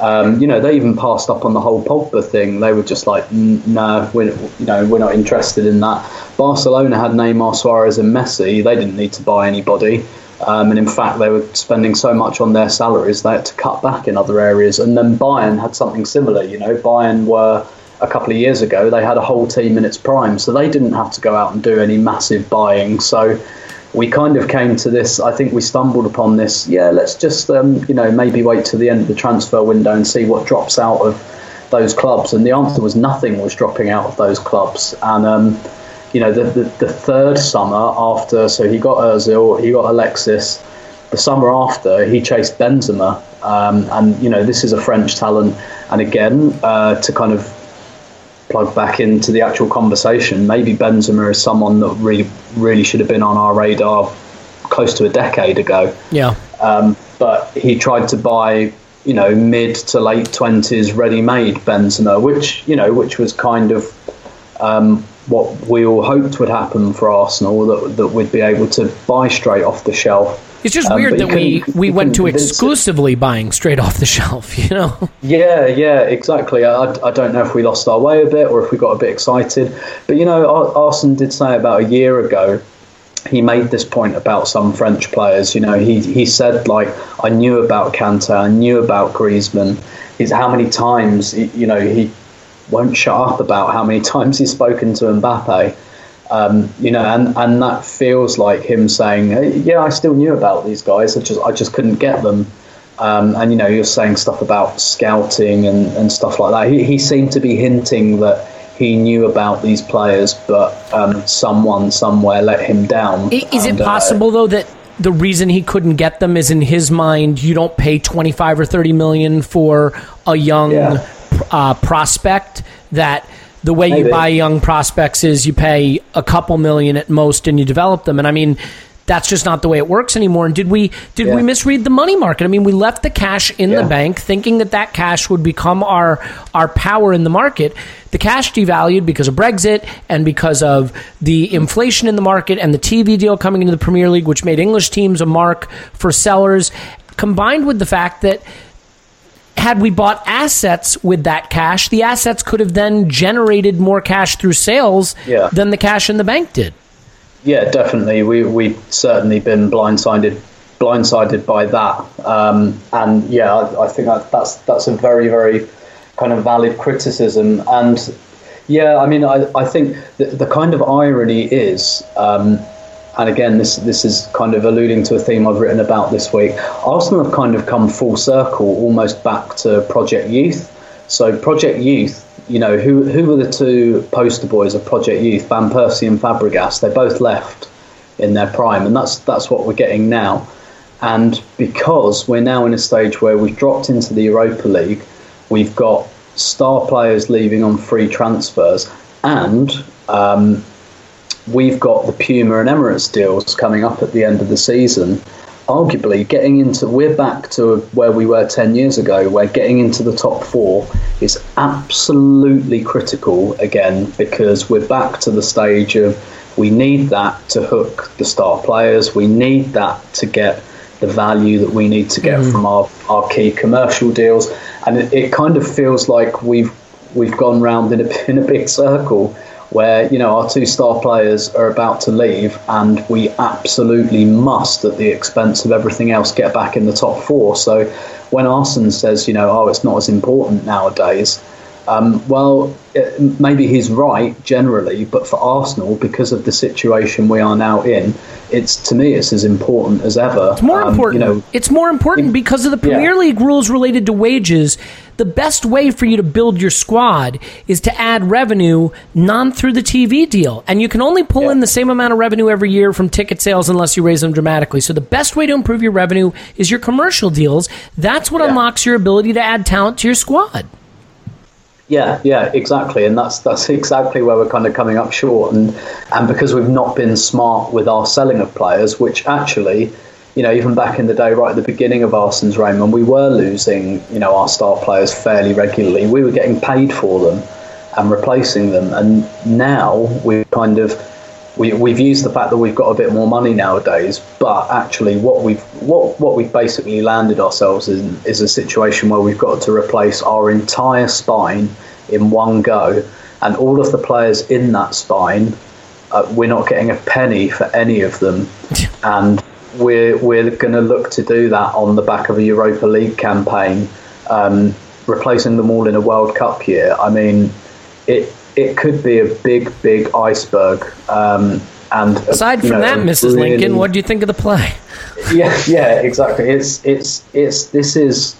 Um, you know, they even passed up on the whole Pogba thing. They were just like, no, we're, you know, we're not interested in that. Barcelona had Neymar, Suarez and Messi. They didn't need to buy anybody. Um, and in fact, they were spending so much on their salaries, they had to cut back in other areas. And then Bayern had something similar. You know, Bayern were, a couple of years ago, they had a whole team in its prime. So they didn't have to go out and do any massive buying. So we kind of came to this, I think we stumbled upon this, yeah, let's just, um, you know, maybe wait till the end of the transfer window and see what drops out of those clubs. And the answer was nothing was dropping out of those clubs. And, um, you know, the, the, the third summer after, so he got Ozil, he got Alexis. The summer after, he chased Benzema. Um, and, you know, this is a French talent. And again, uh, to kind of plug back into the actual conversation, maybe Benzema is someone that really really should have been on our radar close to a decade ago. Yeah. Um, but he tried to buy, you know, mid to late twenties ready-made Benzema, which, you know, which was kind of um, what we all hoped would happen for Arsenal, that that we'd be able to buy straight off the shelf. It's just um, weird that we, we went to exclusively it. buying straight off the shelf, you know? Yeah, yeah, exactly. I, I don't know if we lost our way a bit or if we got a bit excited. But, you know, Ar- Arsene did say about a year ago, he made this point about some French players. You know, he, he said, like, I knew about Kanté, I knew about Griezmann. He's, how many times, he, you know, he won't shut up about how many times he's spoken to Mbappe. Um, you know, and, and that feels like him saying, hey, yeah, I still knew about these guys. I just I just couldn't get them. Um, and, you know, you're saying stuff about scouting and, and stuff like that. He, he seemed to be hinting that he knew about these players, but um, someone somewhere let him down. Is and, it possible, uh, though, that the reason he couldn't get them is in his mind, you don't pay twenty-five or thirty million for a young yeah. uh, prospect that... The way Maybe. you buy young prospects is you pay a couple million at most and you develop them. And I mean, that's just not the way it works anymore. And did we did yeah. we misread the money market? I mean, we left the cash in yeah. the bank thinking that that cash would become our our power in the market. The cash devalued because of Brexit and because of the inflation in the market and the T V deal coming into the Premier League, which made English teams a mark for sellers, combined with the fact that had we bought assets with that cash, the assets could have then generated more cash through sales yeah. than the cash in the bank did. Yeah, definitely. We, we've certainly been blindsided blindsided by that. Um, and yeah, I, I think that, that's that's a very, very kind of valid criticism. And yeah, I mean, I, I think the, the kind of irony is... Um, And again, this this is kind of alluding to a theme I've written about this week. Arsenal have kind of come full circle, almost back to Project Youth. So Project Youth, you know, who who were the two poster boys of Project Youth? Van Persie and Fabregas. They both left in their prime, and that's that's what we're getting now. And because we're now in a stage where we've dropped into the Europa League, we've got star players leaving on free transfers, and um, we've got the Puma and Emirates deals coming up at the end of the season. Arguably, getting into we're back to where we were ten years ago, where getting into the top four is absolutely critical again, because we're back to the stage of we need that to hook the star players. We need that to get the value that we need to get mm. from our, our key commercial deals. And it, it kind of feels like we've we've gone round in a, in a big circle, where, you know, our two star players are about to leave and we absolutely must, at the expense of everything else, get back in the top four. So when Arsene says, you know, oh, it's not as important nowadays, um, well, it, maybe he's right generally, but for Arsenal, because of the situation we are now in, it's, to me, it's as important as ever. It's more um, important. You know, it's more important because of the Premier yeah. League rules related to wages The best way for you to build your squad is to add revenue not through the T V deal. And you can only pull yeah. in the same amount of revenue every year from ticket sales unless you raise them dramatically. So the best way to improve your revenue is your commercial deals. That's what yeah. unlocks your ability to add talent to your squad. Yeah, yeah, exactly. And that's that's exactly where we're kind of coming up short. And and because we've not been smart with our selling of players, which actually, you know, even back in the day, right at the beginning of Arsene's reign, when we were losing, you know, our star players fairly regularly, we were getting paid for them and replacing them. And now we kind of, we, we've used the fact that we've got a bit more money nowadays, but actually what we've what, what we've basically landed ourselves in is a situation where we've got to replace our entire spine in one go, and all of the players in that spine, uh, we're not getting a penny for any of them, and we're we're going to look to do that on the back of a Europa League campaign, um, replacing them all in a World Cup year. I mean, it. It could be a big, big iceberg. Um, and aside from you know, that, Missus Really, Lincoln, what do you think of the play? yeah, yeah, exactly. It's, it's, it's. This is,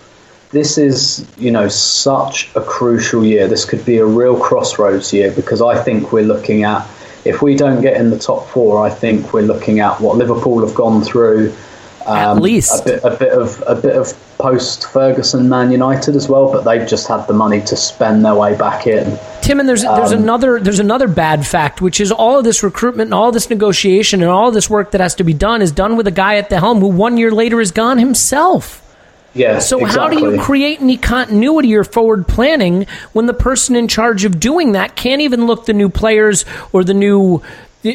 this is, you know, such a crucial year. This could be a real crossroads year, because I think we're looking at, if we don't get in the top four, I think we're looking at what Liverpool have gone through. Um, at least a bit, a bit of a bit of post-Ferguson Man United as well, but they've just had the money to spend their way back in. Tim, and there's um, there's another there's another bad fact, which is all of this recruitment and all this negotiation and all this work that has to be done is done with a guy at the helm who one year later is gone himself. Yeah. So exactly. How do you create any continuity or forward planning when the person in charge of doing that can't even look the new players or the new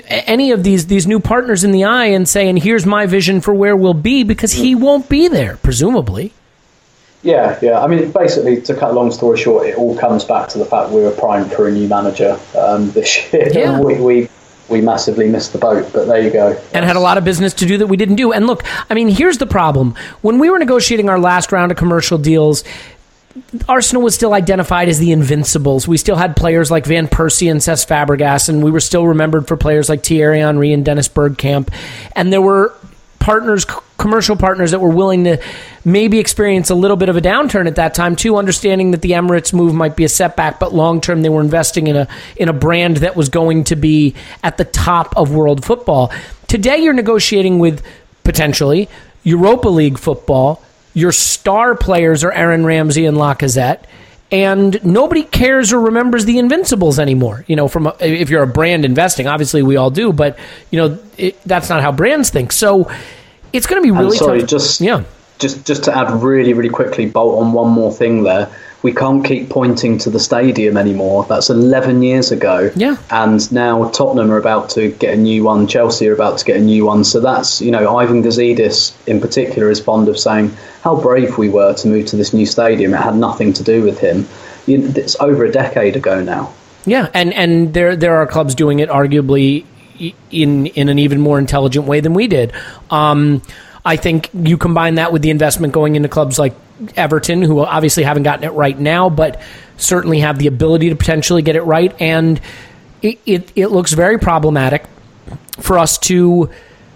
any of these these new partners in the eye and say, and here's my vision for where we'll be, because he won't be there, presumably. Yeah, yeah. I mean, basically, to cut a long story short, it all comes back to the fact we were primed for a new manager um, this year. Yeah. we, we we massively missed the boat, but there you go. Yes. And had a lot of business to do that we didn't do. And look, I mean, here's the problem. When we were negotiating our last round of commercial deals, Arsenal was still identified as the Invincibles. We still had players like Van Persie and Cesc Fabregas, and we were still remembered for players like Thierry Henry and Dennis Bergkamp. And there were partners, commercial partners, that were willing to maybe experience a little bit of a downturn at that time too, understanding that the Emirates move might be a setback, but long term they were investing in a in a brand that was going to be at the top of world football. Today you're negotiating with potentially Europa League football. Your star players are Aaron Ramsey and Lacazette, and nobody cares or remembers the Invincibles anymore. You know, from a, if you're a brand investing, obviously we all do, but you know it, that's not how brands think. So it's going to be really. I'm sorry, tough. just yeah, just just to add really, really quickly, bolt on one more thing there. We can't keep pointing to the stadium anymore. That's eleven years ago. Yeah. And now Tottenham are about to get a new one. Chelsea are about to get a new one. So that's, you know, Ivan Gazidis in particular is fond of saying how brave we were to move to this new stadium. It had nothing to do with him. It's over a decade ago now. Yeah, and, and there there are clubs doing it arguably in, in an even more intelligent way than we did. Um, I think you combine that with the investment going into clubs like Everton, who obviously haven't gotten it right now, but certainly have the ability to potentially get it right. And it, it, it looks very problematic for us to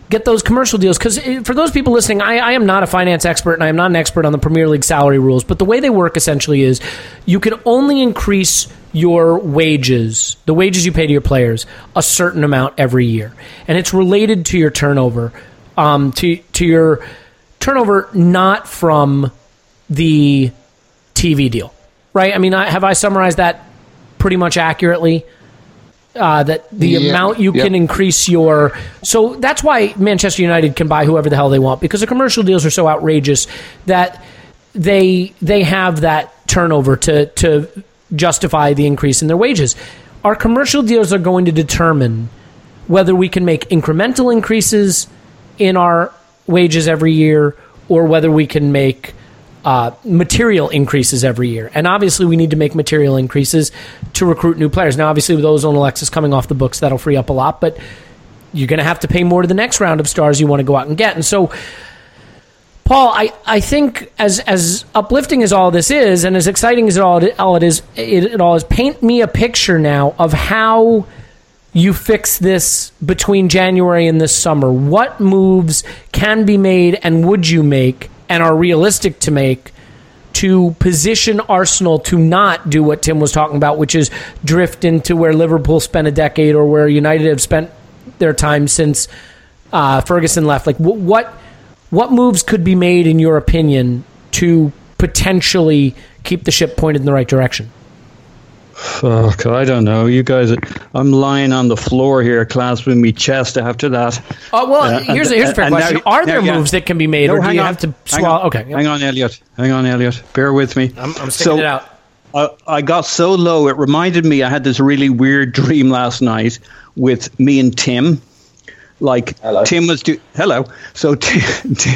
get those commercial deals. Because for those people listening, I, I am not a finance expert, and I am not an expert on the Premier League salary rules. But the way they work essentially is you can only increase your wages, the wages you pay to your players, a certain amount every year. And it's related to your turnover, um, to, to your turnover not from the T V deal, right? I mean, I, have I summarized that pretty much accurately? Uh, that the yeah. amount you yep. can increase your... So that's why Manchester United can buy whoever the hell they want, because the commercial deals are so outrageous that they they have that turnover to, to justify the increase in their wages. Our commercial deals are going to determine whether we can make incremental increases in our wages every year or whether we can make... Uh, material increases every year. And obviously we need to make material increases to recruit new players. Now, obviously with Ozil and Alexis coming off the books, that'll free up a lot, but you're going to have to pay more to the next round of stars you want to go out and get. And so, Paul, I, I think as as uplifting as all this is, and as exciting as all it, all it is, it, it all is, paint me a picture now of how you fix this between January and this summer. What moves can be made and would you make and are realistic to make to position Arsenal to not do what Tim was talking about, which is drift into where Liverpool spent a decade or where United have spent their time since uh, Ferguson left. Like, wh- what what moves could be made, in your opinion, to potentially keep the ship pointed in the right direction? Fuck, I don't know. You guys, I'm lying on the floor here, clasping me chest after that. Oh, well, uh, here's, and, here's a fair question. Now, Are there now, yeah. moves that can be made, no, or do you on, have to swallow? Okay, hang on, Elliot. Hang on, Elliot. Bear with me. I'm, I'm sticking so, it out. I, I got so low, it reminded me I had this really weird dream last night with me and Tim. Like, hello. Tim was do hello. So t- t-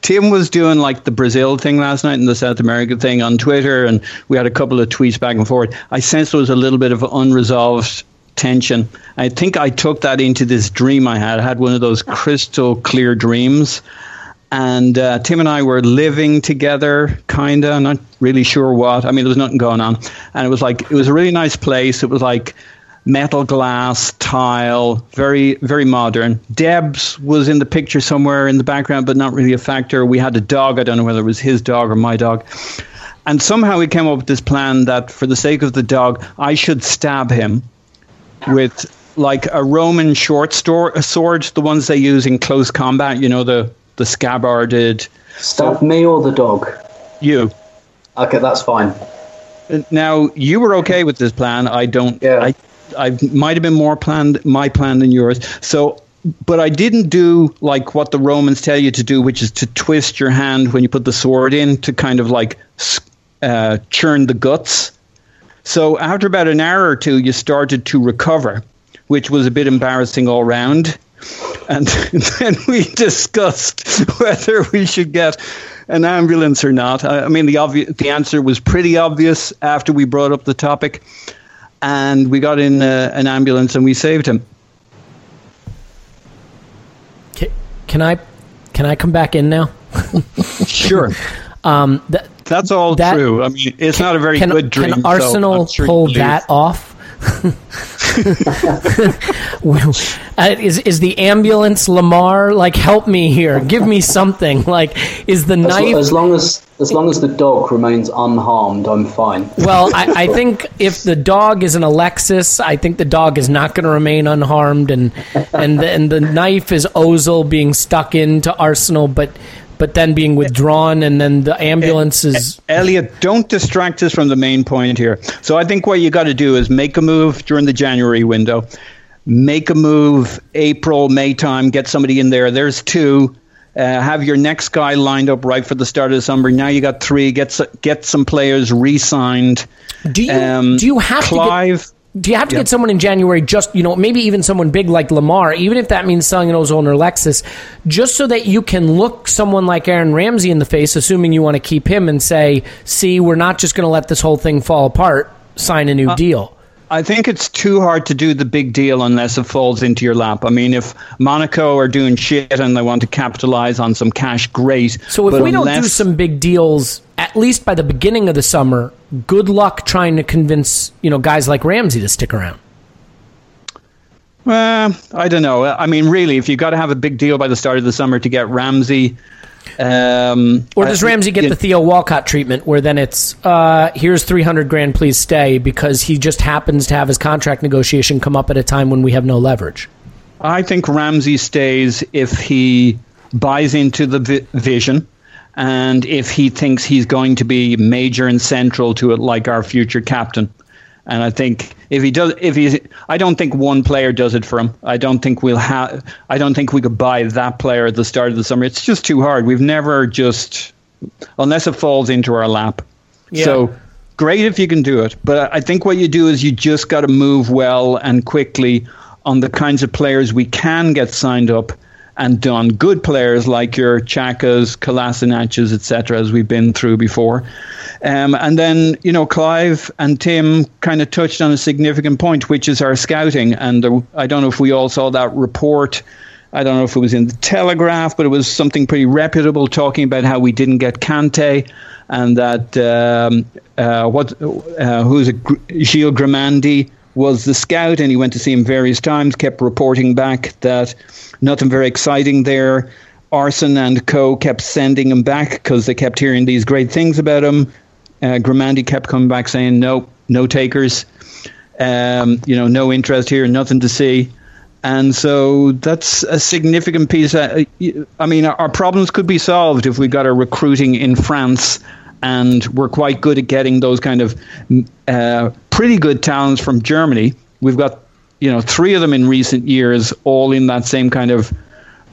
Tim was doing like the Brazil thing last night and the South America thing on Twitter, and we had a couple of tweets back and forth. I sensed there was a little bit of unresolved tension. I think I took that into this dream I had. I had one of those crystal clear dreams, and uh, Tim and I were living together, kinda, not really sure what. I mean, there was nothing going on, and it was like it was a really nice place. It was like metal glass, tile, very, very modern. Debs was in the picture somewhere in the background, but not really a factor. We had a dog. I don't know whether it was his dog or my dog. And somehow we came up with this plan that for the sake of the dog, I should stab him with like a Roman short stor- sword, the ones they use in close combat, you know, the, the scabbarded. Stab me or the dog? You. Okay, that's fine. Now, you were okay with this plan. I don't... Yeah. I, I might have been more planned, my plan than yours. So, but I didn't do like what the Romans tell you to do, which is to twist your hand when you put the sword in to kind of like uh, churn the guts. So after about an hour or two, you started to recover, which was a bit embarrassing all round. And then we discussed whether we should get an ambulance or not. I, I mean, the obvious, the answer was pretty obvious after we brought up the topic. And we got in uh, an ambulance and we saved him. Can, can I can I come back in now? Sure. Um, th- That's all that, true. I mean, it's can, not a very can, good dream. Can Arsenal so sure pull that off? Well, uh, is is the ambulance Lamar? Like, help me here. Give me something. Like, is the as knife? L- as long as as long as the dog remains unharmed, I'm fine. Well, I, I think if the dog is an Alexis, I think the dog is not going to remain unharmed, and and the, and the knife is Ozil being stuck into Arsenal, but. But then being withdrawn, and then the ambulance is... Elliot, don't distract us from the main point here. So I think what you got to do is make a move during the January window. Make a move April, May time. Get somebody in there. There's two. Uh, have your next guy lined up right for the start of the summer. Now you got three. Get get some players re-signed. Do you, um, do you have Clive, to get, do you have to yeah. get someone in January? Just, you know, maybe even someone big like Lamar, even if that means selling an Ozone or Lexus, just so that you can look someone like Aaron Ramsey in the face, assuming you want to keep him, and say, see, we're not just going to let this whole thing fall apart. Sign a new uh, deal. I think it's too hard to do the big deal unless it falls into your lap. I mean, if Monaco are doing shit and they want to capitalize on some cash, great. So if but we unless- don't do some big deals, at least by the beginning of the summer, good luck trying to convince, you know, guys like Ramsey to stick around. Well, I don't know. I mean, really, if you've got to have a big deal by the start of the summer to get Ramsey... Um, or does I, Ramsey get you, the Theo Walcott treatment where then it's, uh, here's three hundred grand, please stay, because he just happens to have his contract negotiation come up at a time when we have no leverage? I think Ramsey stays if he buys into the vi- vision and if he thinks he's going to be major and central to it, like our future captain. And I think if he does, if he's, I don't think one player does it for him. I don't think we'll have, I don't think we could buy that player at the start of the summer. It's just too hard. We've never just, unless it falls into our lap. Yeah. So great if you can do it. But I think what you do is you just got to move well and quickly on the kinds of players we can get signed up and done. Good players like your Shakas, Kolasinacs, et cetera, as we've been through before. Um, and then, you know, Clive and Tim kind of touched on a significant point, which is our scouting. And the, I don't know if we all saw that report. I don't know if it was in the Telegraph, but it was something pretty reputable talking about how we didn't get Kante and that um, uh, what uh, who's a Gilles Grimandi was the scout, and he went to see him various times, kept reporting back that nothing very exciting there. Arsene and co kept sending him back because they kept hearing these great things about him. Uh, Grimandi kept coming back saying, no, no takers, um, you know, no interest here, nothing to see. And so that's a significant piece. I mean, our problems could be solved if we got our recruiting in France, and we're quite good at getting those kind of uh, pretty good talents from Germany. We've got, you know, three of them in recent years, all in that same kind of.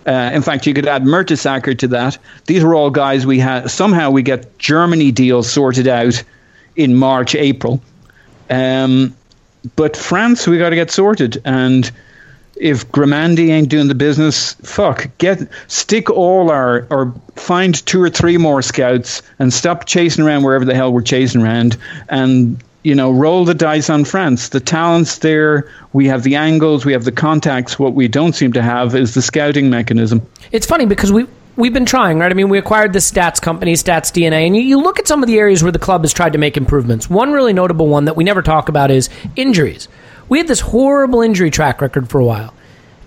Uh, in fact, you could add Mertesacker to that. These were all guys we had. Somehow we get Germany deals sorted out in March, April. Um, but France, we got to get sorted. And if Grimandi ain't doing the business, fuck, get stick all our, or find two or three more scouts and stop chasing around wherever the hell we're chasing around, and, you know, roll the dice on France. The talent's there. We have the angles. We have the contacts. What we don't seem to have is the scouting mechanism. It's funny because we... We've been trying, right? I mean, we acquired this stats company, Stats D N A, and you, you look at some of the areas where the club has tried to make improvements. One really notable one that we never talk about is injuries. We had this horrible injury track record for a while,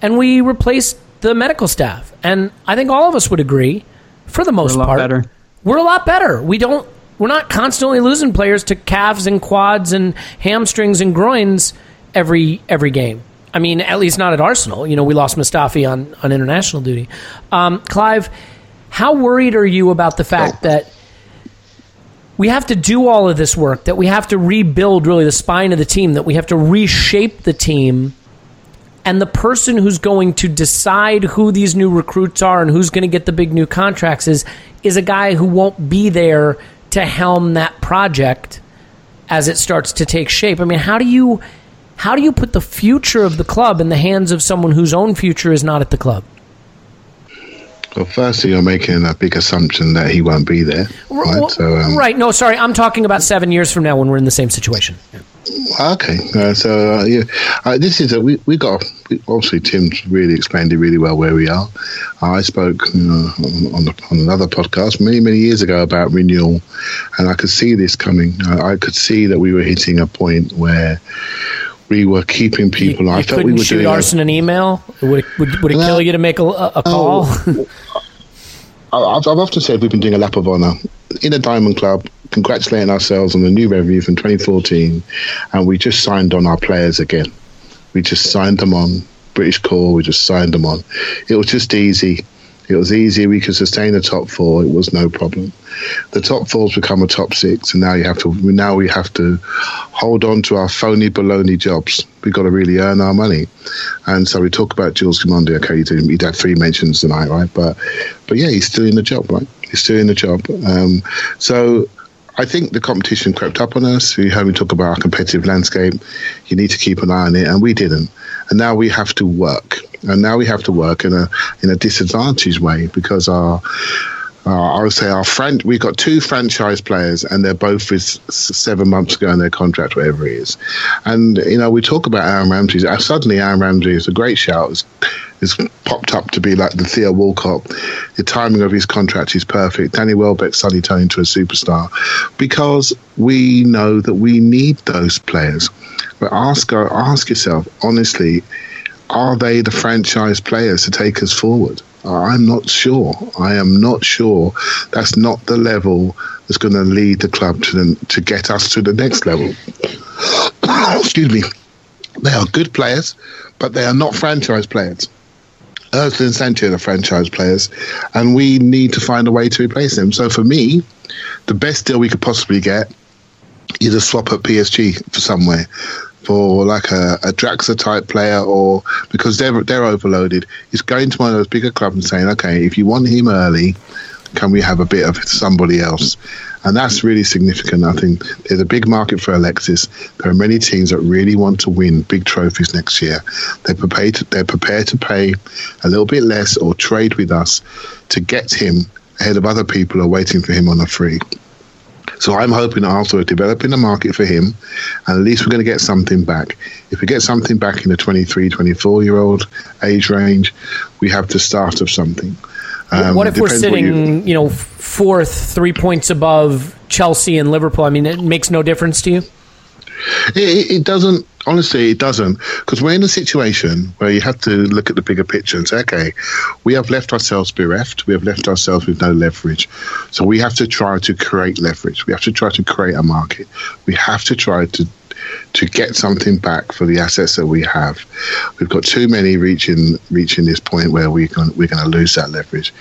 and we replaced the medical staff. And I think all of us would agree, for the most part, we're a lot better. We're a lot better. We don't, we're not constantly losing players to calves and quads and hamstrings and groins every every game. I mean, at least not at Arsenal. You know, we lost Mustafi on, on international duty. Um, Clive, how worried are you about the fact that we have to do all of this work, that we have to rebuild really the spine of the team, that we have to reshape the team, and the person who's going to decide who these new recruits are and who's going to get the big new contracts is is a guy who won't be there to helm that project as it starts to take shape? I mean, how do you... How do you put the future of the club in the hands of someone whose own future is not at the club? Well, firstly, you're making a big assumption that he won't be there. Right, well, so, um, right. No, sorry. I'm talking about seven years from now when we're in the same situation. Okay. Uh, so uh, yeah, uh, this is a, we, we got, we, obviously Tim's really explained it really well where we are. Uh, I spoke you know, on, on, the, on another podcast many, many years ago about renewal, and I could see this coming. Uh, I could see that we were hitting a point where we were keeping people. You, you I felt we were shoot doing Arson a, an email. Would it, would, would it kill I, you to make a, a call? I, I've often said we've been doing a lap of honour in a Diamond Club, congratulating ourselves on the new revenue from twenty fourteen, and we just signed on our players again. We just signed them on British Core. We just signed them on. It was just easy. It was easy. We could sustain the top four. It was no problem. The top four's become a top six, and now you have to. Now we have to hold on to our phony baloney jobs. We've got to really earn our money. And so we talk about Jules Grimandi. Okay, he did, had three mentions tonight, right? But, but yeah, he's still in the job, right? He's still in the job. Um, so. I think the competition crept up on us. You heard me talk about our competitive landscape. You need to keep an eye on it, and we didn't. And now we have to work. And now we have to work in a in a disadvantaged way because our, our I would say our fran- we've got two franchise players, and they're both with seven months ago in their contract, whatever it is. And you know, we talk about Aaron Ramsey. Suddenly, Aaron Ramsey is a great shout. It's, It's popped up to be like the Theo Walcott. The timing of his contract is perfect. Danny Welbeck suddenly turned into a superstar because we know that we need those players. But ask ask yourself, honestly, are they the franchise players to take us forward? I'm not sure. I am not sure. That's not the level that's going to lead the club to the, to get us to the next level. Excuse me. They are good players, but they are not franchise players. Ozil and Sanchez are franchise players, and we need to find a way to replace them. So for me, the best deal we could possibly get is a swap at P S G for somewhere, for like a, a Draxler type player, or because they're they're overloaded. It's going to one of those bigger clubs and saying, okay, if you want him early, can we have a bit of somebody else? And that's really significant. I think there's a big market for Alexis. There are many teams that really want to win big trophies next year. They're prepared to, they're prepared to pay a little bit less or trade with us to get him ahead of other people who are waiting for him on a free. So I'm hoping that Arsenal are developing a market for him, and at least we're going to get something back. If we get something back in the twenty-three, twenty-four-year-old age range, we have the start of something. Um, what if we're sitting, you, you know, fourth, three points above Chelsea and Liverpool? I mean, it makes no difference to you? It, it doesn't. Honestly, it doesn't, because we're in a situation where you have to look at the bigger picture and say, okay, we have left ourselves bereft. We have left ourselves with no leverage. So we have to try to create leverage. We have to try to create a market. We have to try to to get something back for the assets that we have. We've got too many reaching reaching this point where we're going we're going to lose that leverage.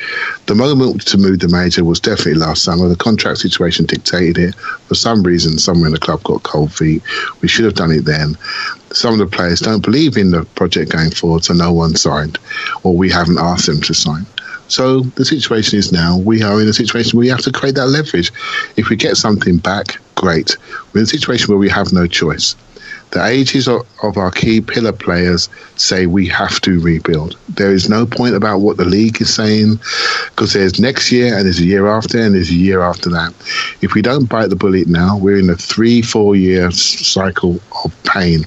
The moment to move the manager was definitely last summer. The contract situation dictated it. For some reason, somewhere in the club got cold feet. We should have done it then. Some of the players don't believe in the project going forward, so no one signed, or we haven't asked them to sign. So the situation is now, we are in a situation where we have to create that leverage. If we get something back, great. We're in a situation where we have no choice. The ages of, of our key pillar players say we have to rebuild. There is no point about what the league is saying, because there's next year and there's a year after and there's a year after that. If we don't bite the bullet now, we're in a three, four year cycle of pain.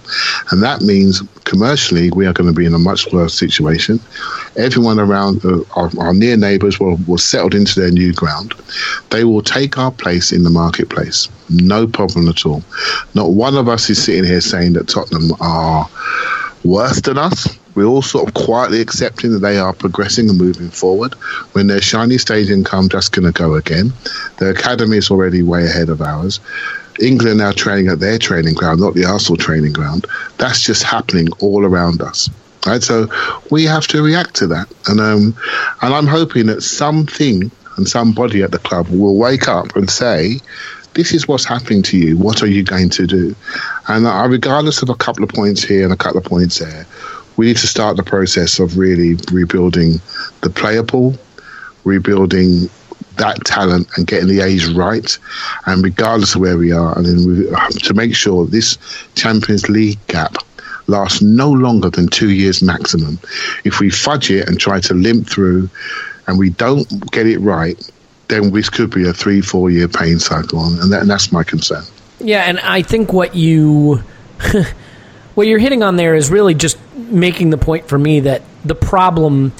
And that means commercially we are going to be in a much worse situation. Everyone around uh, our, our near neighbours will, will settle into their new ground. They will take our place in the marketplace. No problem at all. Not one of us is sitting here saying that Tottenham are worse than us. We're all sort of quietly accepting that they are progressing and moving forward. When their shiny stadium comes, that's going to go again. Their academy is already way ahead of ours. England are now training at their training ground, not the Arsenal training ground. That's just happening all around us. Right? So we have to react to that. And um, and I'm hoping that something and somebody at the club will wake up and say, this is what's happening to you. What are you going to do? And uh, regardless of a couple of points here and a couple of points there, we need to start the process of really rebuilding the player pool, rebuilding that talent and getting the age right, and regardless of where we are, and then we have to make sure this Champions League gap lasts no longer than two years maximum. If we fudge it and try to limp through and we don't get it right, then this could be a three, four-year pain cycle, and, that, and that's my concern. Yeah, and I think what you what you're hitting on there is really just making the point for me that the problem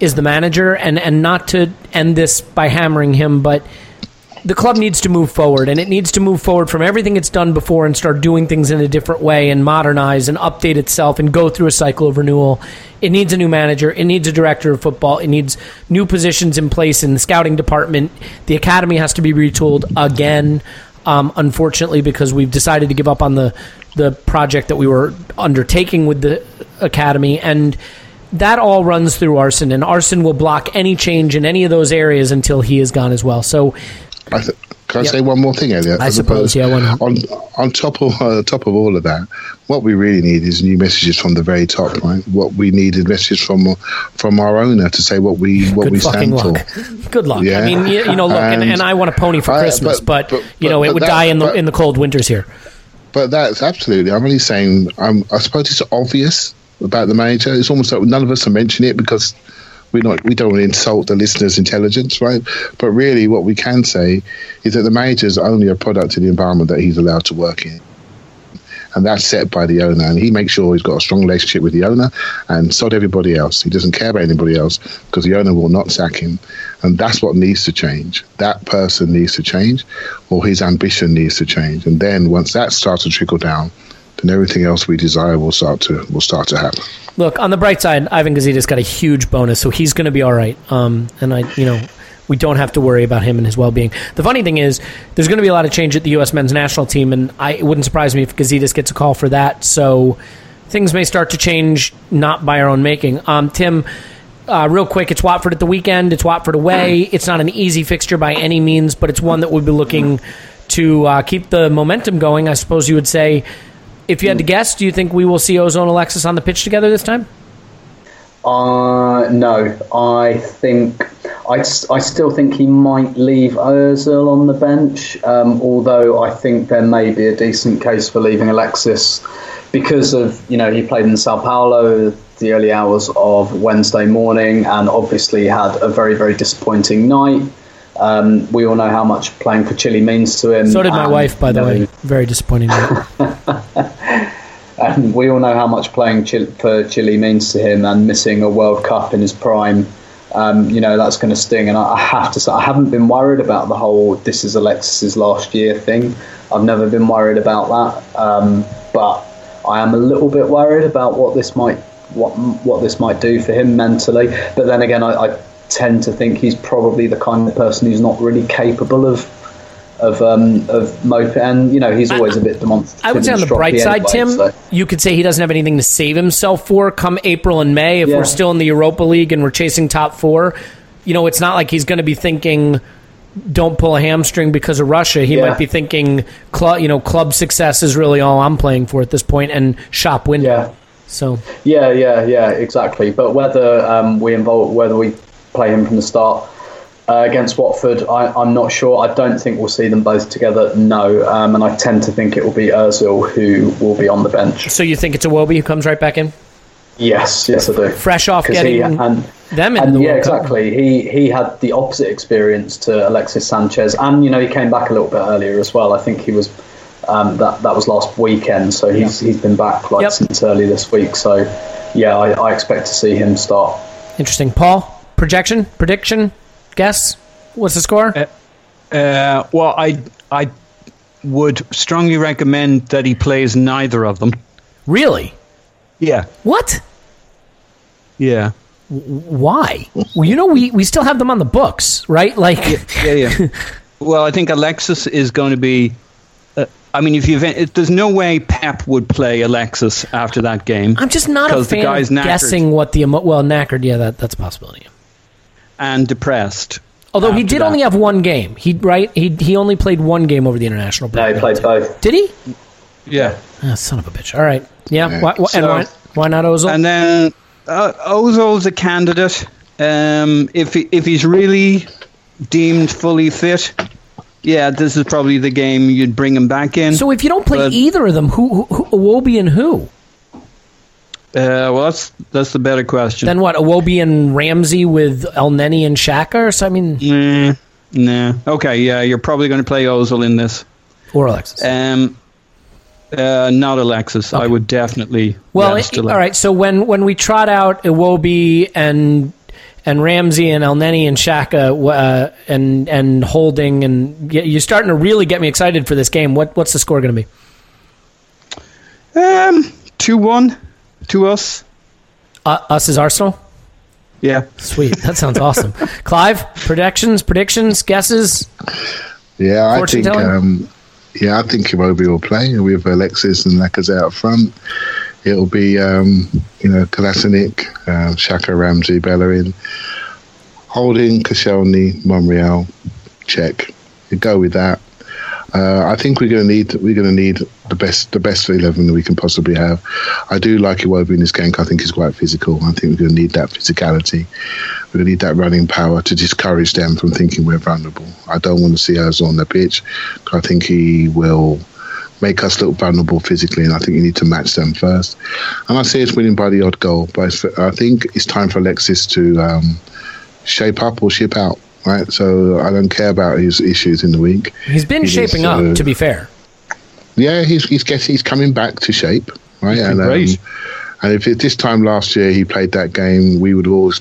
is the manager, and, and not to end this by hammering him, but the club needs to move forward, and it needs to move forward from everything it's done before and start doing things in a different way and modernize and update itself and go through a cycle of renewal. It needs a new manager. It needs a director of football. It needs new positions in place in the scouting department. The academy has to be retooled again, um, unfortunately, because we've decided to give up on the, the project that we were undertaking with the academy. And that all runs through Arsene, and Arsene will block any change in any of those areas until he is gone as well. So, I th- can I yep. say one more thing, Elliot? I, I suppose, yeah. One on on top of uh, top of all of that, what we really need is new messages from the very top, right? What we need is messages from from our owner to say what we what Good we stand luck. for. Good luck. Yeah. I mean, you, you know, look, and, and, and I want a pony for I, Christmas, but, but, but you know, but, it would that, die in the but, in the cold winters here. But that's absolutely. I'm only saying. I'm, I suppose it's obvious about the manager. It's almost like none of us are mentioning it because we're not, we don't want to insult the listener's intelligence, right? But really what we can say is that the manager is only a product of the environment that he's allowed to work in. And that's set by the owner. And he makes sure he's got a strong relationship with the owner and sod everybody else. He doesn't care about anybody else because the owner will not sack him. And that's what needs to change. That person needs to change, or his ambition needs to change. And then once that starts to trickle down, then everything else we desire will start to will start to happen. Look, on the bright side, Ivan Gazidis got a huge bonus, so he's going to be all right. Um, and I, you know, we don't have to worry about him and his well-being. The funny thing is, there's going to be a lot of change at the U S men's national team, and I, it wouldn't surprise me if Gazidis gets a call for that. So things may start to change, not by our own making. Um, Tim, uh, real quick, it's Watford at the weekend. It's Watford away. It's not an easy fixture by any means, but it's one that we'll be looking to uh, keep the momentum going, I suppose you would say. If you had to guess, do you think we will see Ozil and Alexis on the pitch together this time? Uh, no, I think I, I still think he might leave Ozil on the bench, um, although I think there may be a decent case for leaving Alexis because of, you know, he played in Sao Paulo the early hours of Wednesday morning and obviously had a very, very disappointing night. Um, we all know how much playing for Chile means to him. So did my and, wife, by the you know, way. Very disappointing. And we all know how much playing Chile, for Chile means to him, and missing a World Cup in his prime. Um, you know, that's going to sting. And I, I have to say, I haven't been worried about the whole "this is Alexis's last year" thing. I've never been worried about that. Um, but I am a little bit worried about what this might what what this might do for him mentally. But then again, I, I tend to think he's probably the kind of person who's not really capable of of um, of moping. And you know, he's always I, a bit demonstrative. I would say on the bright side, anyway, Tim, so. You could say he doesn't have anything to save himself for come April and May. If yeah. we're still in the Europa League and we're chasing top four, you know, it's not like he's going to be thinking, don't pull a hamstring because of Russia. He yeah. might be thinking, club, you know, club success is really all I'm playing for at this point, and shop window. Yeah. So yeah, yeah, yeah, exactly. But whether um, we involve, whether we play him from the start uh, against Watford, I, I'm not sure. I don't think we'll see them both together. No, um, and I tend to think it will be Ozil who will be on the bench. So you think it's Iwobi who comes right back in? Yes, yes, I do. Fresh off getting he, and, them in and, the World yeah, exactly. Cup. He he had the opposite experience to Alexis Sanchez, and you know he came back a little bit earlier as well. I think he was um, that that was last weekend, so he's yeah. he's been back like yep. since early this week. So yeah, I, I expect to see him start. Interesting, Paul. Projection, prediction, guess. What's the score? Uh, uh, well, I I would strongly recommend that he plays neither of them. Really? Yeah. What? Yeah. Why? Well, you know, we, we still have them on the books, right? Like, yeah, yeah, yeah. Well, I think Alexis is going to be. Uh, I mean, if you there's no way Pep would play Alexis after that game. I'm just not a fan the guy's of guessing what the emo- well knackered. Yeah, that that's a possibility. And depressed. Although he did that. only have one game. He right. He he only played one game over the international break. No, he played both. Did he? Yeah. Oh, son of a bitch. All right. Yeah. yeah. Why, why, so, and why, why not Ozil? And then uh, Ozil's a candidate. Um, if he, if he's really deemed fully fit, yeah, this is probably the game you'd bring him back in. So if you don't play but, either of them, who, who, who Iwobi and who? Uh, well, that's that's the better question. Then what? Iwobi and Ramsey with Elneny and Shaka? So I mean, nah, nah. Okay, yeah, you're probably going to play Ozil in this or Alexis. Um. Uh, not Alexis. Okay. I would definitely. Well, it, all right. So when, when we trot out Iwobi and and Ramsey and Elneny and Shaka uh, and and Holding, and you're starting to really get me excited for this game. What what's the score going to be? Um, two one to us. Uh, us is Arsenal. Yeah. Sweet. That sounds awesome. Clive, predictions, predictions, guesses. Yeah, I think. Um, Yeah, I think Iwobi will play with Alexis and Lacazette up front. It'll be, um, you know, Kolasinac, uh, Shaka, Ramsey, Bellerin, Holding, Koscielny, Monreal, check. You go with that. Uh, I think we're going to need we're going to need the best the best eleven that we can possibly have. I do like Iwobi in this game because I think he's quite physical. I think we're going to need that physicality. We're going to need that running power to discourage them from thinking we're vulnerable. I don't want to see us on the pitch because I think he will make us look vulnerable physically, and I think we need to match them first. And I see us winning by the odd goal, but I think it's time for Alexis to um, shape up or ship out. Right, so I don't care about his issues in the week. He's been he shaping is, up, uh, to be fair. Yeah, he's he's getting he's coming back to shape, right? And, um, and if it, this time last year he played that game, we would all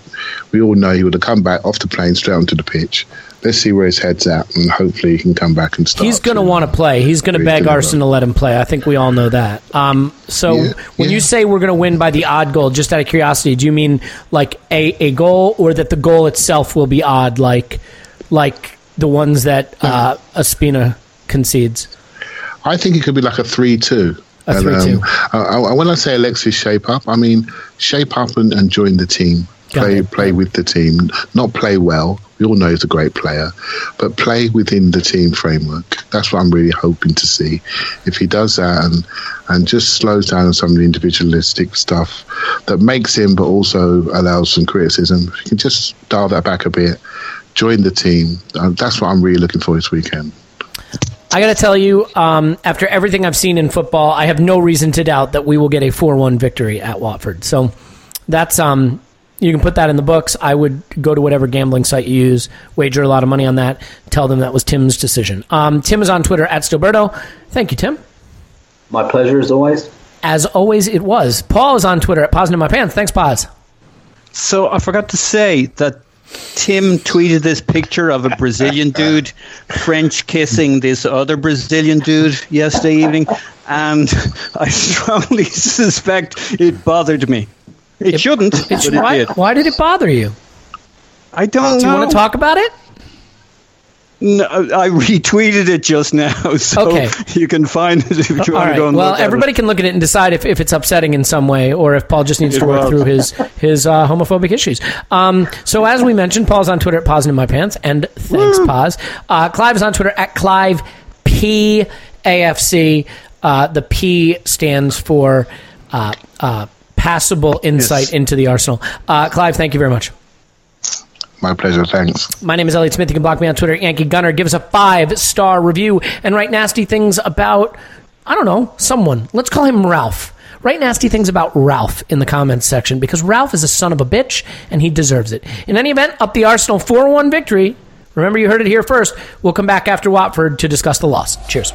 we all know he would have come back off the plane straight onto the pitch. Let's see where his head's at, and hopefully he can come back and start. He's going to want to play. He's going to beg Arsene to let him play. I think we all know that. Um, so yeah, when yeah. you say we're going to win by the odd goal, just out of curiosity, do you mean like a, a goal, or that the goal itself will be odd, like like the ones that uh, Ospina concedes? I think it could be like a three two. A three two. Um, I, I, when I say Alexis shape up, I mean shape up and, and join the team. Got play it. play with the team, not play well. We all know he's a great player, but play within the team framework. That's what I'm really hoping to see. If he does that and, and just slows down on some of the individualistic stuff that makes him, but also allows some criticism, if you can just dial that back a bit, join the team. That's what I'm really looking for this weekend. I got to tell you, um, after everything I've seen in football, I have no reason to doubt that we will get a four one victory at Watford. So that's... um. You can put that in the books. I would go to whatever gambling site you use, wager a lot of money on that, tell them that was Tim's decision. Um, Tim is on Twitter, at Stillberto. Thank you, Tim. My pleasure, as always. As always, it was. Paul is on Twitter, at Poznan in My Pants. Thanks, Poz. So I forgot to say that Tim tweeted this picture of a Brazilian dude French kissing this other Brazilian dude yesterday evening, and I strongly suspect it bothered me. It, it shouldn't, it, but why, it did. Why did it bother you? I don't Do know. Do you want to talk about it? No, I retweeted it just now, so okay. You can find it if you want right. to go and well, look at it. Well, everybody can look at it and decide if, if it's upsetting in some way or if Paul just needs it to work was. through his, his uh, homophobic issues. Um, so as we mentioned, Paul's on Twitter at Poznan in My Pants, and thanks, Poz. Uh, Clive's on Twitter at Clive P A F C. Uh, the P stands for uh, uh, Passable Insight yes. into the Arsenal. Uh, Clive, thank you very much. My pleasure, thanks. My name is Elliot Smith. You can block me on Twitter, Yankee Gunner. Give us a five-star review and write nasty things about, I don't know, someone. Let's call him Ralph. Write nasty things about Ralph in the comments section, because Ralph is a son of a bitch, and he deserves it. In any event, up the Arsenal four one victory. Remember, you heard it here first. We'll come back after Watford to discuss the loss. Cheers.